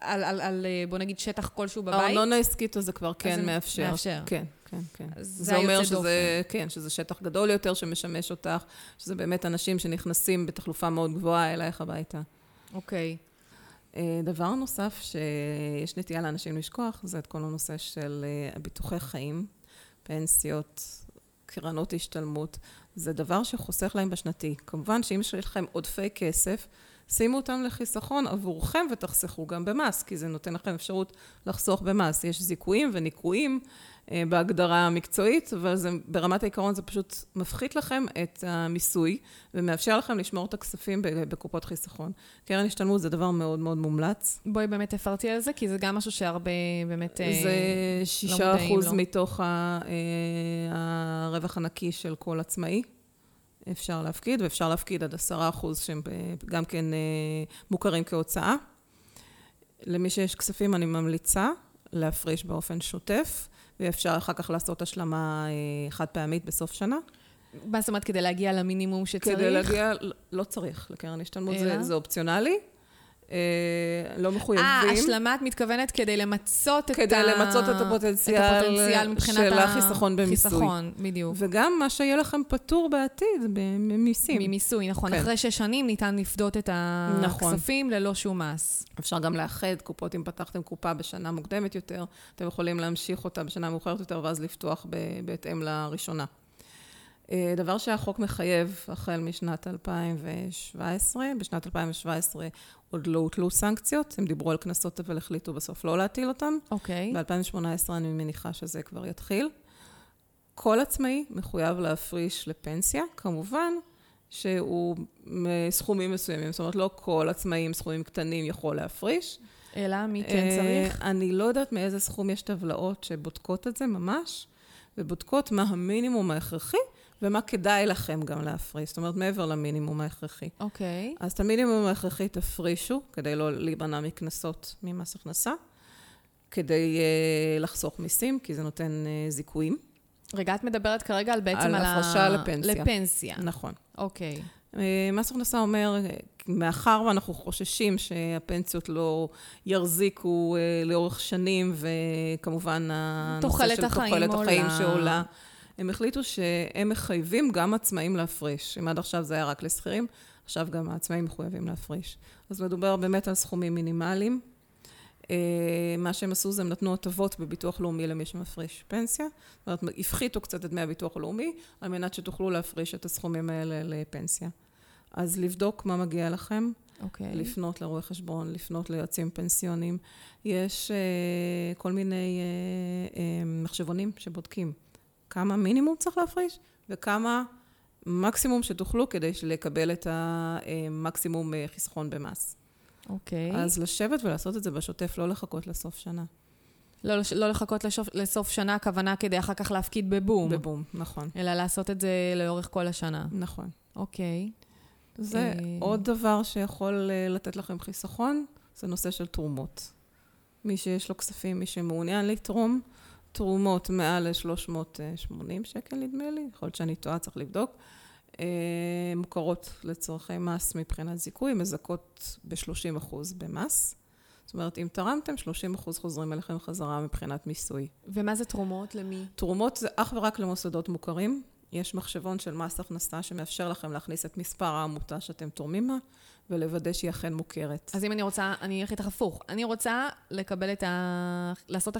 על, על, על, בוא נגיד, שטח כלשהו בבית. הארנונה העסקית הזה כבר כן מאפשר. מאפשר. כן, כן, כן. זה אומר שזה, כן, שזה שטח גדול יותר שמשמש אותך, שזה באמת אנשים שנכנסים בתחלופה מאוד גבוהה אלייך הביתה. אוקיי. דבר נוסף שיש נטייה לאנשים לשכוח, זה את כל הנושא של ביטוחי חיים, פנסיות, קרנות השתלמות. זה דבר שחוסך להם בשנתי. כמובן שאם יש לכם עודפי כסף, שימו אותם לחיסכון עבורכם ותחסכו גם במס, כי זה נותן לכם אפשרות לחסוך במס. יש זיכויים וניקויים בהגדרה המקצועית, אבל זה, ברמת העיקרון זה פשוט מפחית לכם את המיסוי, ומאפשר לכם לשמור את הכספים בקופות חיסכון. קרן השתלמות זה דבר מאוד מאוד מומלץ. בואי באמת הפרתי על זה, כי זה גם משהו שהרבה באמת זה שישה אחוז מתוך הרווח הנקי של כל עצמאי. אפשר להפקיד, ואפשר להפקיד עד עשרה אחוז שהם גם כן מוכרים כהוצאה. למי שיש כספים אני ממליצה להפריש באופן שוטף, ואפשר אחר כך לעשות השלמה חד פעמית בסוף שנה. מה זאת אומרת, כדי להגיע למינימום שצריך? כדי להגיע, לא צריך, לקרן השתלמות זה, זה אופציונלי. לא מחויבים. אה, השלמה את מתכוונת כדי למצות את כדי ה... למצות את הפוטנציאל, את הפוטנציאל מבחינת של החיסכון במיסוי. חיסכון, בדיוק. וגם מה שיהיה לכם פטור בעתיד, במיסים. ממיסוי, נכון. כן. אחרי שש שנים ניתן לפדות את הכספים נכון. ללא שום מס. אפשר גם לאחד קופות, אם פתחתם קופה בשנה מוקדמת יותר, אתם יכולים להמשיך אותה בשנה מאוחרת יותר, ואז לפתוח בהתאם לראשונה. דבר שהחוק מחייב החל משנת אלפיים שבע עשרה, בשנת אלפיים שבע עשרה עוד לא הוטלו סנקציות, הם דיברו על כנסות אבל החליטו בסוף לא להטיל אותן. אוקיי. ב-אלפיים שמונה עשרה אני מניחה שזה כבר יתחיל. כל עצמאי מחויב להפריש לפנסיה, כמובן שהוא סכומים מסוימים, זאת אומרת לא כל עצמאים סכומים קטנים יכול להפריש. אלא מי כן צריך? אני לא יודעת מאיזה סכום יש טבלאות שבודקות את זה ממש, ובודקות מה המינימום ההכרחי, ומה כדאי לכם גם להפריש, זאת אומרת, מעבר למינימום ההכרחי. אוקיי. אז את המינימום ההכרחי תפרישו, כדי לא להיבנה מכנסות ממס הכנסה, כדי uh, לחסוך מיסים, כי זה נותן uh, זיכויים. רגע, את מדברת כרגע על בעצם על... על הפרשה לפנסיה. לפנסיה. נכון. אוקיי. Uh, מס הכנסה אומר, מאחר ואנחנו חוששים שהפנסיות לא ירזיקו uh, לאורך שנים, וכמובן הנושא של תוחלת החיים שעולה, הם החליטו שהם מחייבים גם עצמאים להפריש. אם עד עכשיו זה היה רק לשכירים, עכשיו גם העצמאים מחויבים להפריש. אז מדובר באמת על סכומים מינימליים. מה שהם עשו זה הם נתנו הטבות בביטוח לאומי למי שמפריש פנסיה. זאת אומרת, הפחיתו קצת את דמי הביטוח הלאומי, על מנת שתוכלו להפריש את הסכומים האלה לפנסיה. אז לבדוק מה מגיע לכם. אוקיי. לפנות לרואי חשבון, לפנות ליועצים פנסיונים. יש כל מיני מחשבונים שבודקים. כמה מינימום צריך להפריש, וכמה מקסימום שתוכלו כדי לקבל את המקסימום חיסכון במס. אוקיי. אז לשבת ולעשות את זה בשוטף, לא לחכות לסוף שנה. לא, לא לחכות לשוף, לסוף שנה, הכוונה כדי אחר כך להפקיד בבום. בבום, נכון. אלא לעשות את זה לאורך כל השנה. נכון. אוקיי. זה עוד דבר שיכול לתת לכם חיסכון, זה נושא של תרומות. מי שיש לו כספים, מי שמעוניין לתרום, תרומות מעל שלוש מאות שמונים שקל, נדמה לי, יכול להיות שאני טועה, צריך לבדוק, מוכרות לצורכי מס מבחינת זיכוי, מזכות ב-שלושים אחוז במס. זאת אומרת, אם תרמתם, שלושים אחוז חוזרים אליכם חזרה מבחינת מיסוי. ומה זה תרומות? למי? תרומות זה אך ורק למוסדות מוכרים. יש מחשבון של מס הכנסה שמאפשר לכם להכניס את מספר העמותה שאתם תורמים לה, ולוודא שהיא אכן מוכרת. אז אם אני רוצה, אני אלך איתך הפוך. אני רוצה לקבל את ה... לעשות...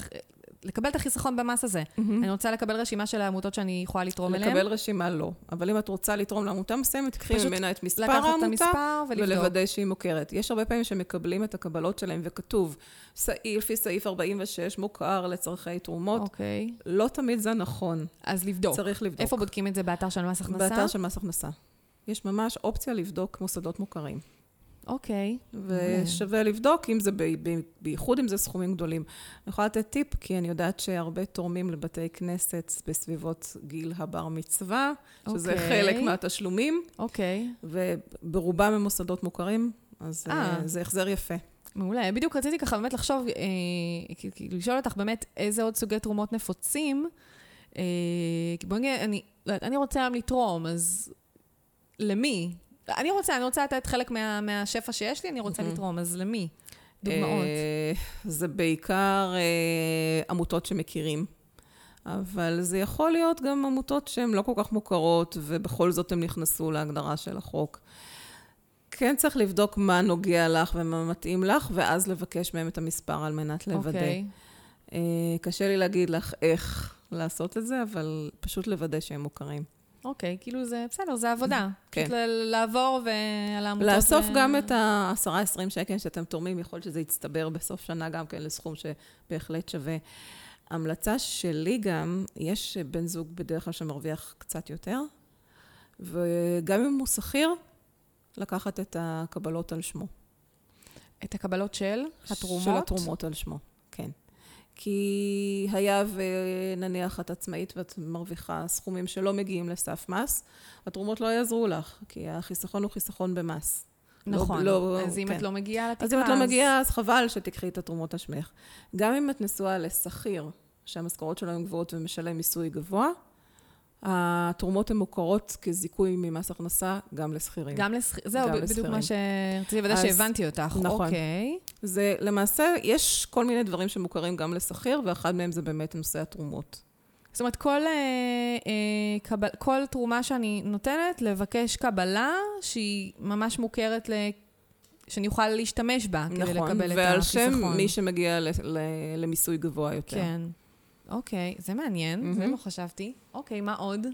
לקבל את החיסכון במס הזה. אני רוצה לקבל רשימה של העמותות שאני יכולה לתרום אליהן. לקבל רשימה לא. אבל אם את רוצה לתרום לעמותה מסוימת, קחי ממנה את מספר העמותה, ולוודא שהיא מוכרת. יש הרבה פעמים שמקבלים את הקבלות שלהם, וכתוב, לפי סעיף ארבעים ושש, מוכר לצרכי תרומות. לא תמיד זה נכון. אז לבדוק. צריך לבדוק. איפה בודקים את זה? באתר של מס הכנסה? באתר של מס הכנסה. יש ממש אופציה לבדוק מוסדות מוכרים. אוקיי. ושווה לבדוק אם זה, בייחוד אם זה סכומים גדולים. אני יכולה לתת טיפ, כי אני יודעת שהרבה תורמים לבתי כנסת בסביבות גיל הבר מצווה, שזה חלק מהתשלומים. אוקיי. וברובם הם מוסדות מוכרים, אז זה החזר יפה. מעולה. בדיוק רציתי ככה באמת לחשוב, לשאול אותך באמת איזה עוד סוגי תרומות נפוצים, כי בואי נגיד, אני רוצה היום לתרום, אז למי? אני רוצה, אני רוצה לתת חלק מה, מהשפע שיש לי, אני רוצה לתרום, אז למי? דוגמאות. זה בעיקר עמותות שמכירים, אבל זה יכול להיות גם עמותות שהן לא כל כך מוכרות, ובכל זאת הן נכנסו להגדרה של החוק. כן צריך לבדוק מה נוגע לך ומה מתאים לך, ואז לבקש מהם את המספר על מנת לוודא. קשה לי להגיד לך איך לעשות את זה, אבל פשוט לוודא שהם מוכרים. אוקיי, כאילו זה בסדר, זה עבודה. כן. לעבור ועל העמותות. לאסוף גם את ה-עשרה עד עשרים שקל שאתם תורמים, יכול שזה יצטבר בסוף שנה גם כן לסכום שבהחלט שווה. המלצה שלי גם, יש בן זוג בדרך כלל שמרוויח קצת יותר, וגם אם הוא שכיר, לקחת את הקבלות על שמו. את הקבלות של התרומות? של התרומות על שמו, כן. כי היה ונניח את עצמאית ואת מרוויחה סכומים שלא מגיעים לסף מס, התרומות לא יעזרו לך, כי החיסכון הוא חיסכון במס. נכון, לא, אז לא, אם כן. את לא מגיעה לתקרה. אז אם את לא מגיעה, אז חבל שתקחי את התרומות השמך. גם אם את נשואה לשכיר, שהמשכורות שלו הן גבוהות ומשלם מיסוי גבוה, התרומות הן מוכרות כזיכוי ממס הכנסה גם לשכירים. גם לשכירים. זהו, בדיוק מה שרציתי לדעת שהבנתי אותך. נכון. אוקיי. זה למעשה, יש כל מיני דברים שמוכרים גם לשכיר, ואחד מהם זה באמת נושא התרומות. זאת אומרת, כל, כל, כל תרומה שאני נותנת לבקש קבלה, שהיא ממש מוכרת לקבלה, שאני אוכל להשתמש בה כדי לקבל את החיסכון. נכון, ועל שם מי שמגיע למיסוי גבוה יותר. כן. אוקיי, זה מעניין, זה לא חשבתי. אוקיי, מה עוד?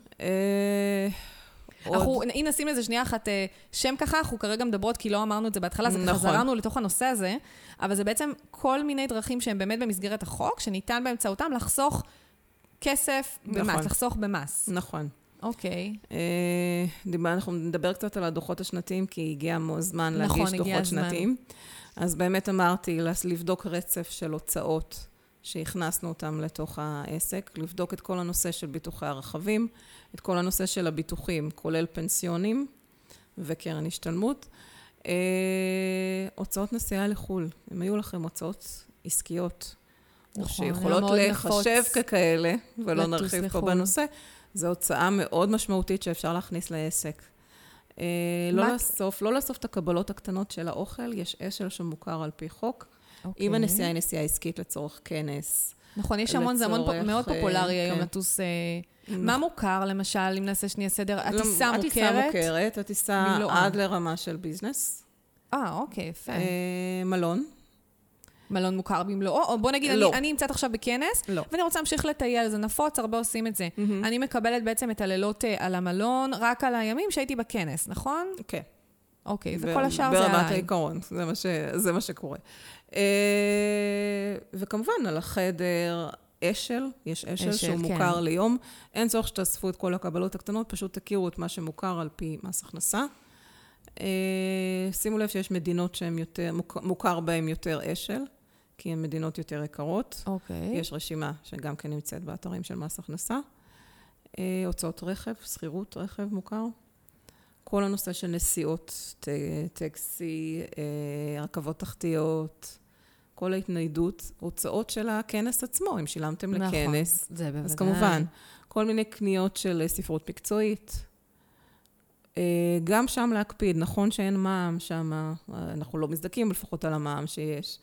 אם נשים לזה שנייה אחת שם ככה, אנחנו כרגע מדברות כי לא אמרנו את זה בהתחלה, אז חזרנו לתוך הנושא הזה, אבל זה בעצם כל מיני דרכים שהם באמת במסגרת החוק, שניתן באמצעותם לחסוך כסף במס, לחסוך במס. נכון. אוקיי. אנחנו נדבר קצת על הדוחות השנתיים, כי הגיע הזמן להגיש דוחות שנתיים. אז באמת אמרתי, לבדוק רצף של הוצאות, שהכנסנו אותם לתוך העסק, לבדוק את כל הנושא של ביטוחי הרכבים, את כל הנושא של הביטוחים, כולל פנסיונים וקרן השתלמות. אה, הוצאות נסיעה לחול. אם היו לכם הוצאות עסקיות, נכון, שיכולות לחשב ככאלה, ולא נרחיב פה בנושא, זו הוצאה מאוד משמעותית שאפשר להכניס לעסק. אה, לא לסוף, לא לסוף את הקבלות הקטנות של האוכל, יש אשל שמוכר על פי חוק, אם הנסיעה היא נסיעה עסקית לצורך כנס. נכון, יש המון, זה המון מאוד פופולרי היום לטוס. מה מוכר, למשל, אם נעשה שנייה סדר? הטיסה מוכרת? הטיסה מוכרת, הטיסה עד לרמה של ביזנס. אה, אוקיי, יפה. מלון. מלון מוכר במלואו? בוא נגיד, אני נמצאת עכשיו בכנס, ואני רוצה להמשיך לטייל, זה נפוץ, הרבה עושים את זה. אני מקבלת בעצם את הלילות על המלון, רק על הימים שהייתי בכנס, נכון? כן. אוקיי, וכל השאר זה ברמת העיקרון, זה מה שקורה. וכמובן על החדר אשל, יש אשל שהוא מוכר ליום, אין צורך שתאספו את כל הקבלות הקטנות, פשוט תכירו את מה שמוכר על פי מס הכנסה. שימו לב שיש מדינות שמוכר בהן יותר אשל, כי הן מדינות יותר יקרות. יש רשימה שגם כן נמצאת באתרים של מס הכנסה. הוצאות רכב, שכירות רכב מוכר. כל הנושא של נסיעות, טקסי, הרכבות תחתיות, כל ההתניידות, הוצאות של הכנס עצמו, אם שילמתם לכנס. נכון, זה בוודאי. אז כמובן, כל מיני קניות של ספרות מקצועית. גם שם להקפיד, נכון שאין מע"מ שם, אנחנו לא מזדכים לפחות על המע"מ שיש,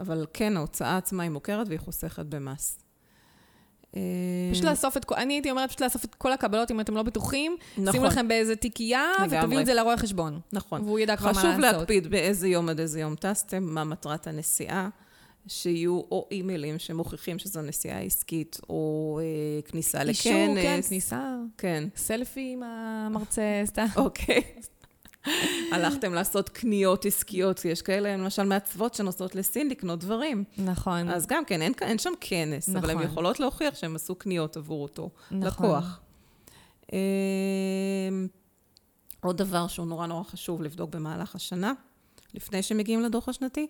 אבל כן, ההוצאה עצמה היא מוכרת והיא חוסכת במס. פשוט לאסוף את כל, אני הייתי אומרת פשוט לאסוף את כל הקבלות, אם אתם לא בטוחים, שימו לכם באיזה תיקייה, ותביאו את זה לרואה חשבון. נכון. והוא ידע כבר מה לעשות. חשוב להקפיד באיזה יום עד איזה יום טסתם, מה מטרת הנסיעה, שיהיו או אימיילים שמוכיחים שזו נסיעה עסקית, או אה, כניסה לכנס. אישור, כן, כניסה. כן. סלפי עם המרצה, סתם. אוקיי. הלכתם לעשות קניות עסקיות, יש כאלה, למשל, מעצבות שנוסעות לסין לקנות דברים. נכון. אז גם כן, אין, אין שם כנס, נכון. אבל הן יכולות להוכיח שהן עשו קניות עבור אותו נכון. לקוח. אה, עוד דבר שהוא נורא נורא חשוב לבדוק במהלך השנה, לפני שמגיעים לדוח השנתי,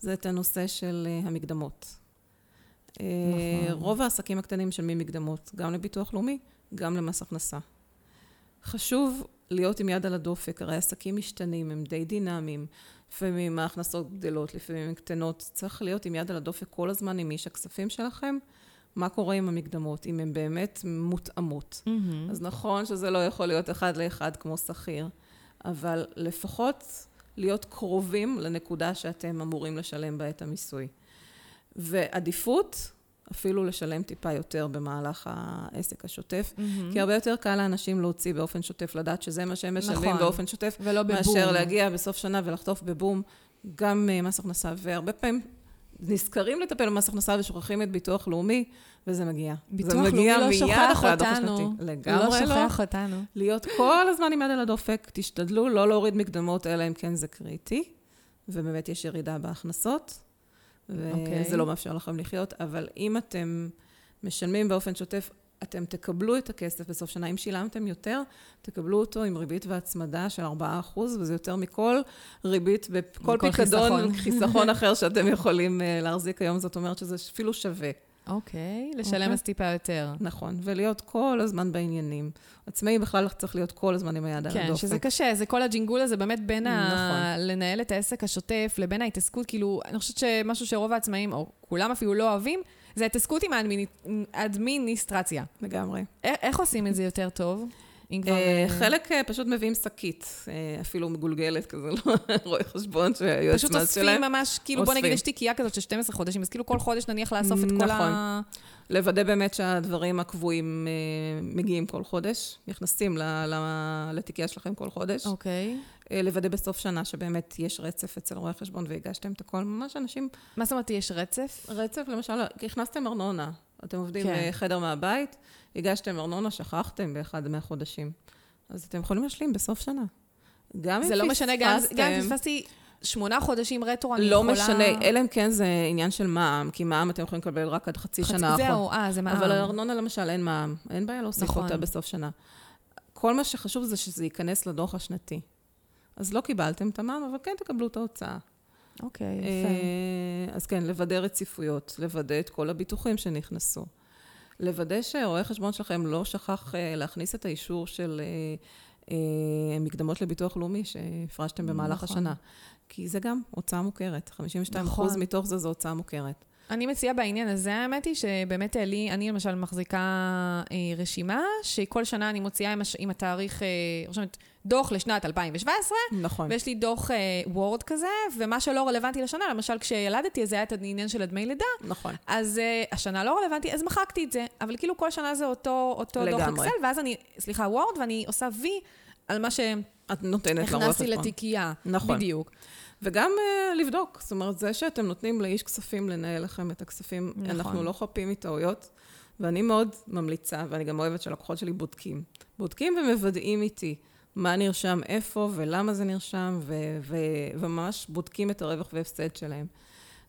זה את הנושא של המקדמות. נכון. רוב העסקים הקטנים משלמים מקדמות, גם לביטוח לאומי, גם למס הכנסה. חשוב להיות עם יד על הדופק, הרי העסקים משתנים, הם די דינמיים, לפעמים ההכנסות גדלות, לפעמים קטנות, צריך להיות עם יד על הדופק כל הזמן עם איש הכספים שלכם, מה קורה עם המקדמות, אם הן באמת מותאמות. Mm-hmm. אז נכון שזה לא יכול להיות אחד לאחד כמו שכיר, אבל לפחות להיות קרובים לנקודה שאתם אמורים לשלם בה את המיסוי. ועדיפות, אפילו לשלם טיפה יותר במהלך העסק השוטף, mm-hmm. כי הרבה יותר קל לאנשים להוציא באופן שוטף, לדעת שזה מה שהם משלמים נכון. באופן שוטף, ולא בבום. מאשר להגיע בסוף שנה ולחטוף בבום, גם uh, מס הכנסה, והרבה פעמים נזכרים לטפל במס הכנסה ושוכחים את ביטוח לאומי, וזה מגיע. ביטוח לאומי לא שוכח אותנו. לגמרי לא. לא שוכח אותנו. להיות כל הזמן עם יד על הדופק, תשתדלו לא להוריד מקדמות, אלא אם כן זה קריטי, ובאמת יש ירידה בהכנסות, וזה לא מאפשר לכם לחיות, אבל אם אתם משלמים באופן שוטף, אתם תקבלו את הכסף בסוף שנה. אם שילמתם יותר, תקבלו אותו עם ריבית והצמדה של ארבעה אחוז, וזה יותר מכל ריבית, בכל פיקדון, חיסכון אחר שאתם יכולים להחזיק היום. זאת אומרת שזה אפילו שווה. אוקיי, לשלם אז טיפה יותר. נכון, ולהיות כל הזמן בעניינים. עצמאי בכלל צריך להיות כל הזמן עם היד על הדופק. כן, שזה קשה, זה כל הג'ינגול הזה באמת בין לנהל את העסק השוטף, לבין ההתעסקות, כאילו, אני חושבת שמשהו שרוב העצמאים, או כולם אפילו לא אוהבים, זה התעסקות עם האדמיניסטרציה. לגמרי. איך עושים את זה יותר טוב? חלק פשוט מביאים שקית, אפילו מגולגלת כזה, לא רואה חשבון שהיועץ שלהם. פשוט אוספים ממש, כאילו בוא נגיד יש תיקייה כזאת של שנים עשר חודשים, אז כאילו כל חודש נניח לאסוף את כל ה... לוודא באמת שהדברים הקבועים מגיעים כל חודש, נכנסים לתיקייה שלכם כל חודש. אוקיי. לוודא בסוף שנה שבאמת יש רצף אצל רואה חשבון והגשתם את הכל, ממש אנשים... מה זאת אומרת יש רצף? רצף, למשל, הכנסתם ארנונה. אתם עובדים בחדר מהבית, הגשתם ארנונה, שכחתם באחד מהחודשים. אז אתם יכולים להשלים בסוף שנה. גם אם פספסתם... זה לא משנה, גם אם פספסתי שמונה חודשים רטרו, אני יכולה... לא משנה, אלא אם כן זה עניין של מע"מ, כי מע"מ אתם יכולים לקבל רק עד חצי שנה. זהו, אה, זה מע"מ. אבל ארנונה למשל אין מע"מ, אין בעיה להוסיף אותה בסוף שנה. כל מה שחשוב זה שזה ייכנס לדוח השנתי. אז לא קיבלתם את המע"מ, אבל כן תקבלו את ההוצאה. אוקיי, יפה. אז כן, לוודא רציפויות, לוודא את כל הביטוחים שנכנסו. לוודא שרואה חשבון שלכם לא שכח להכניס את האישור של מקדמות לביטוח לאומי שהפרשתם במהלך השנה. כי זה גם הוצאה מוכרת. חמישים ושתיים אחוז מתוך זה זו הוצאה מוכרת. אני מציעה בעניין הזה, האמת היא שבאמת לי, אני למשל מחזיקה רשימה, שכל שנה אני מוציאה עם התאריך, רשמת, דוח לשנת אלפיים שבע עשרה, נכון. ויש לי דוח וורד uh, כזה, ומה שלא רלוונטי לשנה, למשל כשילדתי, זה היה את העניין של הדמי לידה, נכון. אז uh, השנה לא רלוונטי, אז מחקתי את זה, אבל כאילו כל שנה זה אותו, אותו דוח אקסל, ואז אני, סליחה, וורד, ואני עושה וי על מה שהכנסתי לתיקייה, נכון. בדיוק. וגם uh, לבדוק, זאת אומרת, זה שאתם נותנים לאיש כספים לנהל לכם את הכספים, נכון. אנחנו לא חפים מטעויות, ואני מאוד ממליצה, ואני גם אוהבת שלקוחות שלי בודקים. בודקים ומוודאים איתי. מה נרשם איפה ולמה זה נרשם, ו- ו- וממש בודקים את הרווח והפסד שלהם.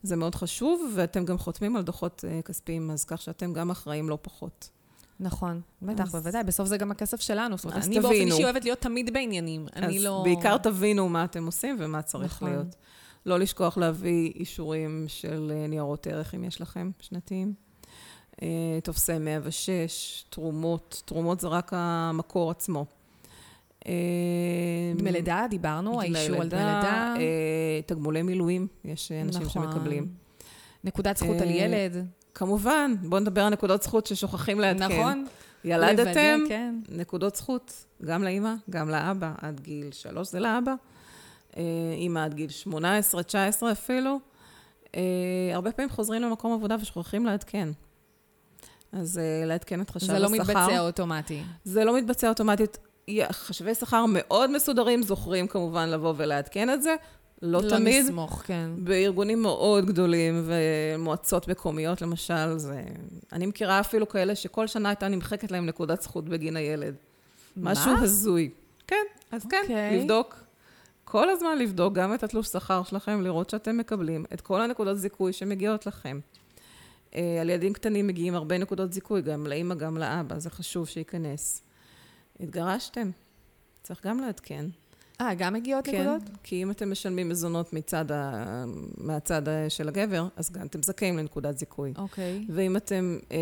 זה מאוד חשוב, ואתם גם חותמים על דוחות uh, כספיים, אז כך שאתם גם אחראים לא פחות. נכון, בטח, בוודאי. בסוף זה גם הכסף שלנו. זאת אומרת, אני באופן אישי אוהבת להיות תמיד בעניינים. אני לא... בעיקר תבינו מה אתם עושים ומה צריך להיות. לא לשכוח להביא אישורים של ניירות ערך, אם יש לכם, שנתיים. תופסי מאה ושש, תרומות. תרומות זה רק המקור עצמו. דמי לידה, דיברנו, האישור על דמי לידה. תגמולי מילואים, יש אנשים שמקבלים. נקודת זכות על ילד. כמובן, בואו נדבר על נקודות זכות ששוכחים לעדכן. נכון. ילדתם, נקודות זכות, גם לאמא, גם לאבא, עד גיל שלוש זה לאבא. אמא עד גיל שמונה עשרה, תשע עשרה אפילו. הרבה פעמים חוזרים למקום עבודה ושוכחים לעדכן. אז לעדכן את חשב השכר. זה לא מתבצע אוטומטי. זה לא מתבצע אוטומטית. חשבי שכר מאוד מסודרים, זוכרים כמובן לבוא ולעדכן את זה, לא, לא תמיד. לא נסמוך, כן. בארגונים מאוד גדולים ומועצות מקומיות, למשל, זה... אני מכירה אפילו כאלה שכל שנה הייתה נמחקת להם נקודת זכות בגין הילד. מה? משהו הזוי. כן, אז אוקיי. כן, לבדוק. כל הזמן לבדוק גם את התלוש שכר שלכם, לראות שאתם מקבלים את כל הנקודות זיכוי שמגיעות לכם. על ילדים קטנים מגיעים הרבה נקודות זיכוי, גם לאמא, גם לאבא, זה חשוב שייכנס. התגרשתם, צריך גם לעדכן. אה, גם מגיעות כן, נקודות? כי אם אתם משלמים מזונות מצד ה... מהצד של הגבר, אז גם אתם זכאים לנקודת זיכוי. אוקיי. ואם אתם אה,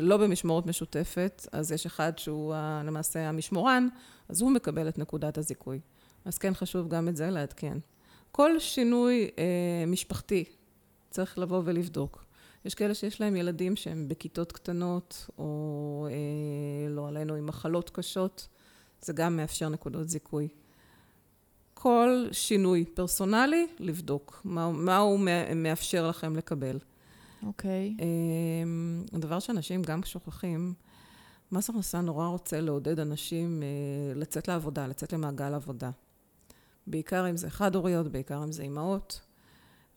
לא במשמורת משותפת, אז יש אחד שהוא ה... למעשה המשמורן, אז הוא מקבל את נקודת הזיכוי. אז כן, חשוב גם את זה לעדכן. כל שינוי אה, משפחתי צריך לבוא ולבדוק. יש כאלה שיש להם ילדים שהם בכיתות קטנות, או אה, לא עלינו עם מחלות קשות, זה גם מאפשר נקודות זיכוי. כל שינוי פרסונלי, לבדוק מה, מה הוא מאפשר לכם לקבל. אוקיי. Okay. אה, הדבר שאנשים גם שוכחים, מס הכנסה נורא רוצה לעודד אנשים אה, לצאת לעבודה, לצאת למעגל עבודה. בעיקר אם זה חד-הוריות, בעיקר אם זה אימהות.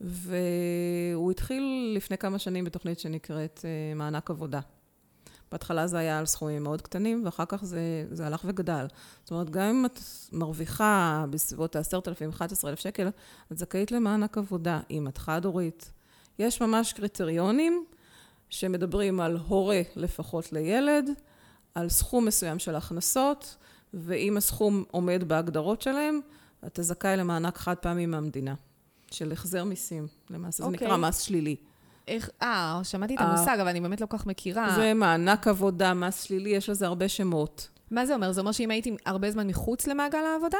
והוא התחיל לפני כמה שנים בתוכנית שנקראת מענק עבודה. בהתחלה זה היה על סכומים מאוד קטנים, ואחר כך זה, זה הלך וגדל. זאת אומרת, גם אם את מרוויחה בסביבות עשרת אלפים עד אחת עשרה אלף שקל, את זכאית למענק עבודה, אם את חד-הורית. יש ממש קריטריונים שמדברים על הורה לפחות לילד, על סכום מסוים של הכנסות, ואם הסכום עומד בהגדרות שלהם, אתה זכאי למענק חד פעמי מהמדינה. של החזר מיסים, למעשה, okay. זה נקרא מס שלילי. איך, אה, שמעתי את המושג, אבל אני באמת לא כך מכירה. זה מענק עבודה, מס שלילי, יש לזה הרבה שמות. מה זה אומר? זה אומר שאם הייתי הרבה זמן מחוץ למעגל העבודה?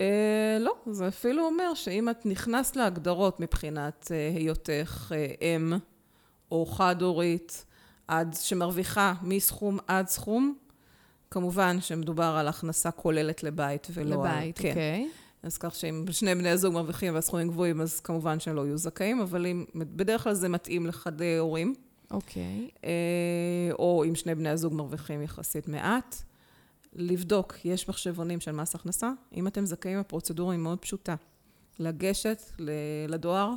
אה, לא, זה אפילו אומר שאם את נכנס להגדרות מבחינת אה, היותך אה, אם או חד-הורית, עד שמרוויחה מסכום עד סכום, כמובן שמדובר על הכנסה כוללת לבית ולא... לבית, אוקיי. כן. Okay. אז כך שאם שני בני הזוג מרוויחים והסכומים גבוהים, אז כמובן שהם לא יהיו זכאים, אבל אם, בדרך כלל זה מתאים לחדי הורים. אוקיי. Okay. או אם שני בני הזוג מרוויחים יחסית מעט. לבדוק, יש מחשבונים של מס הכנסה. אם אתם זכאים, הפרוצדורה היא מאוד פשוטה. לגשת לדואר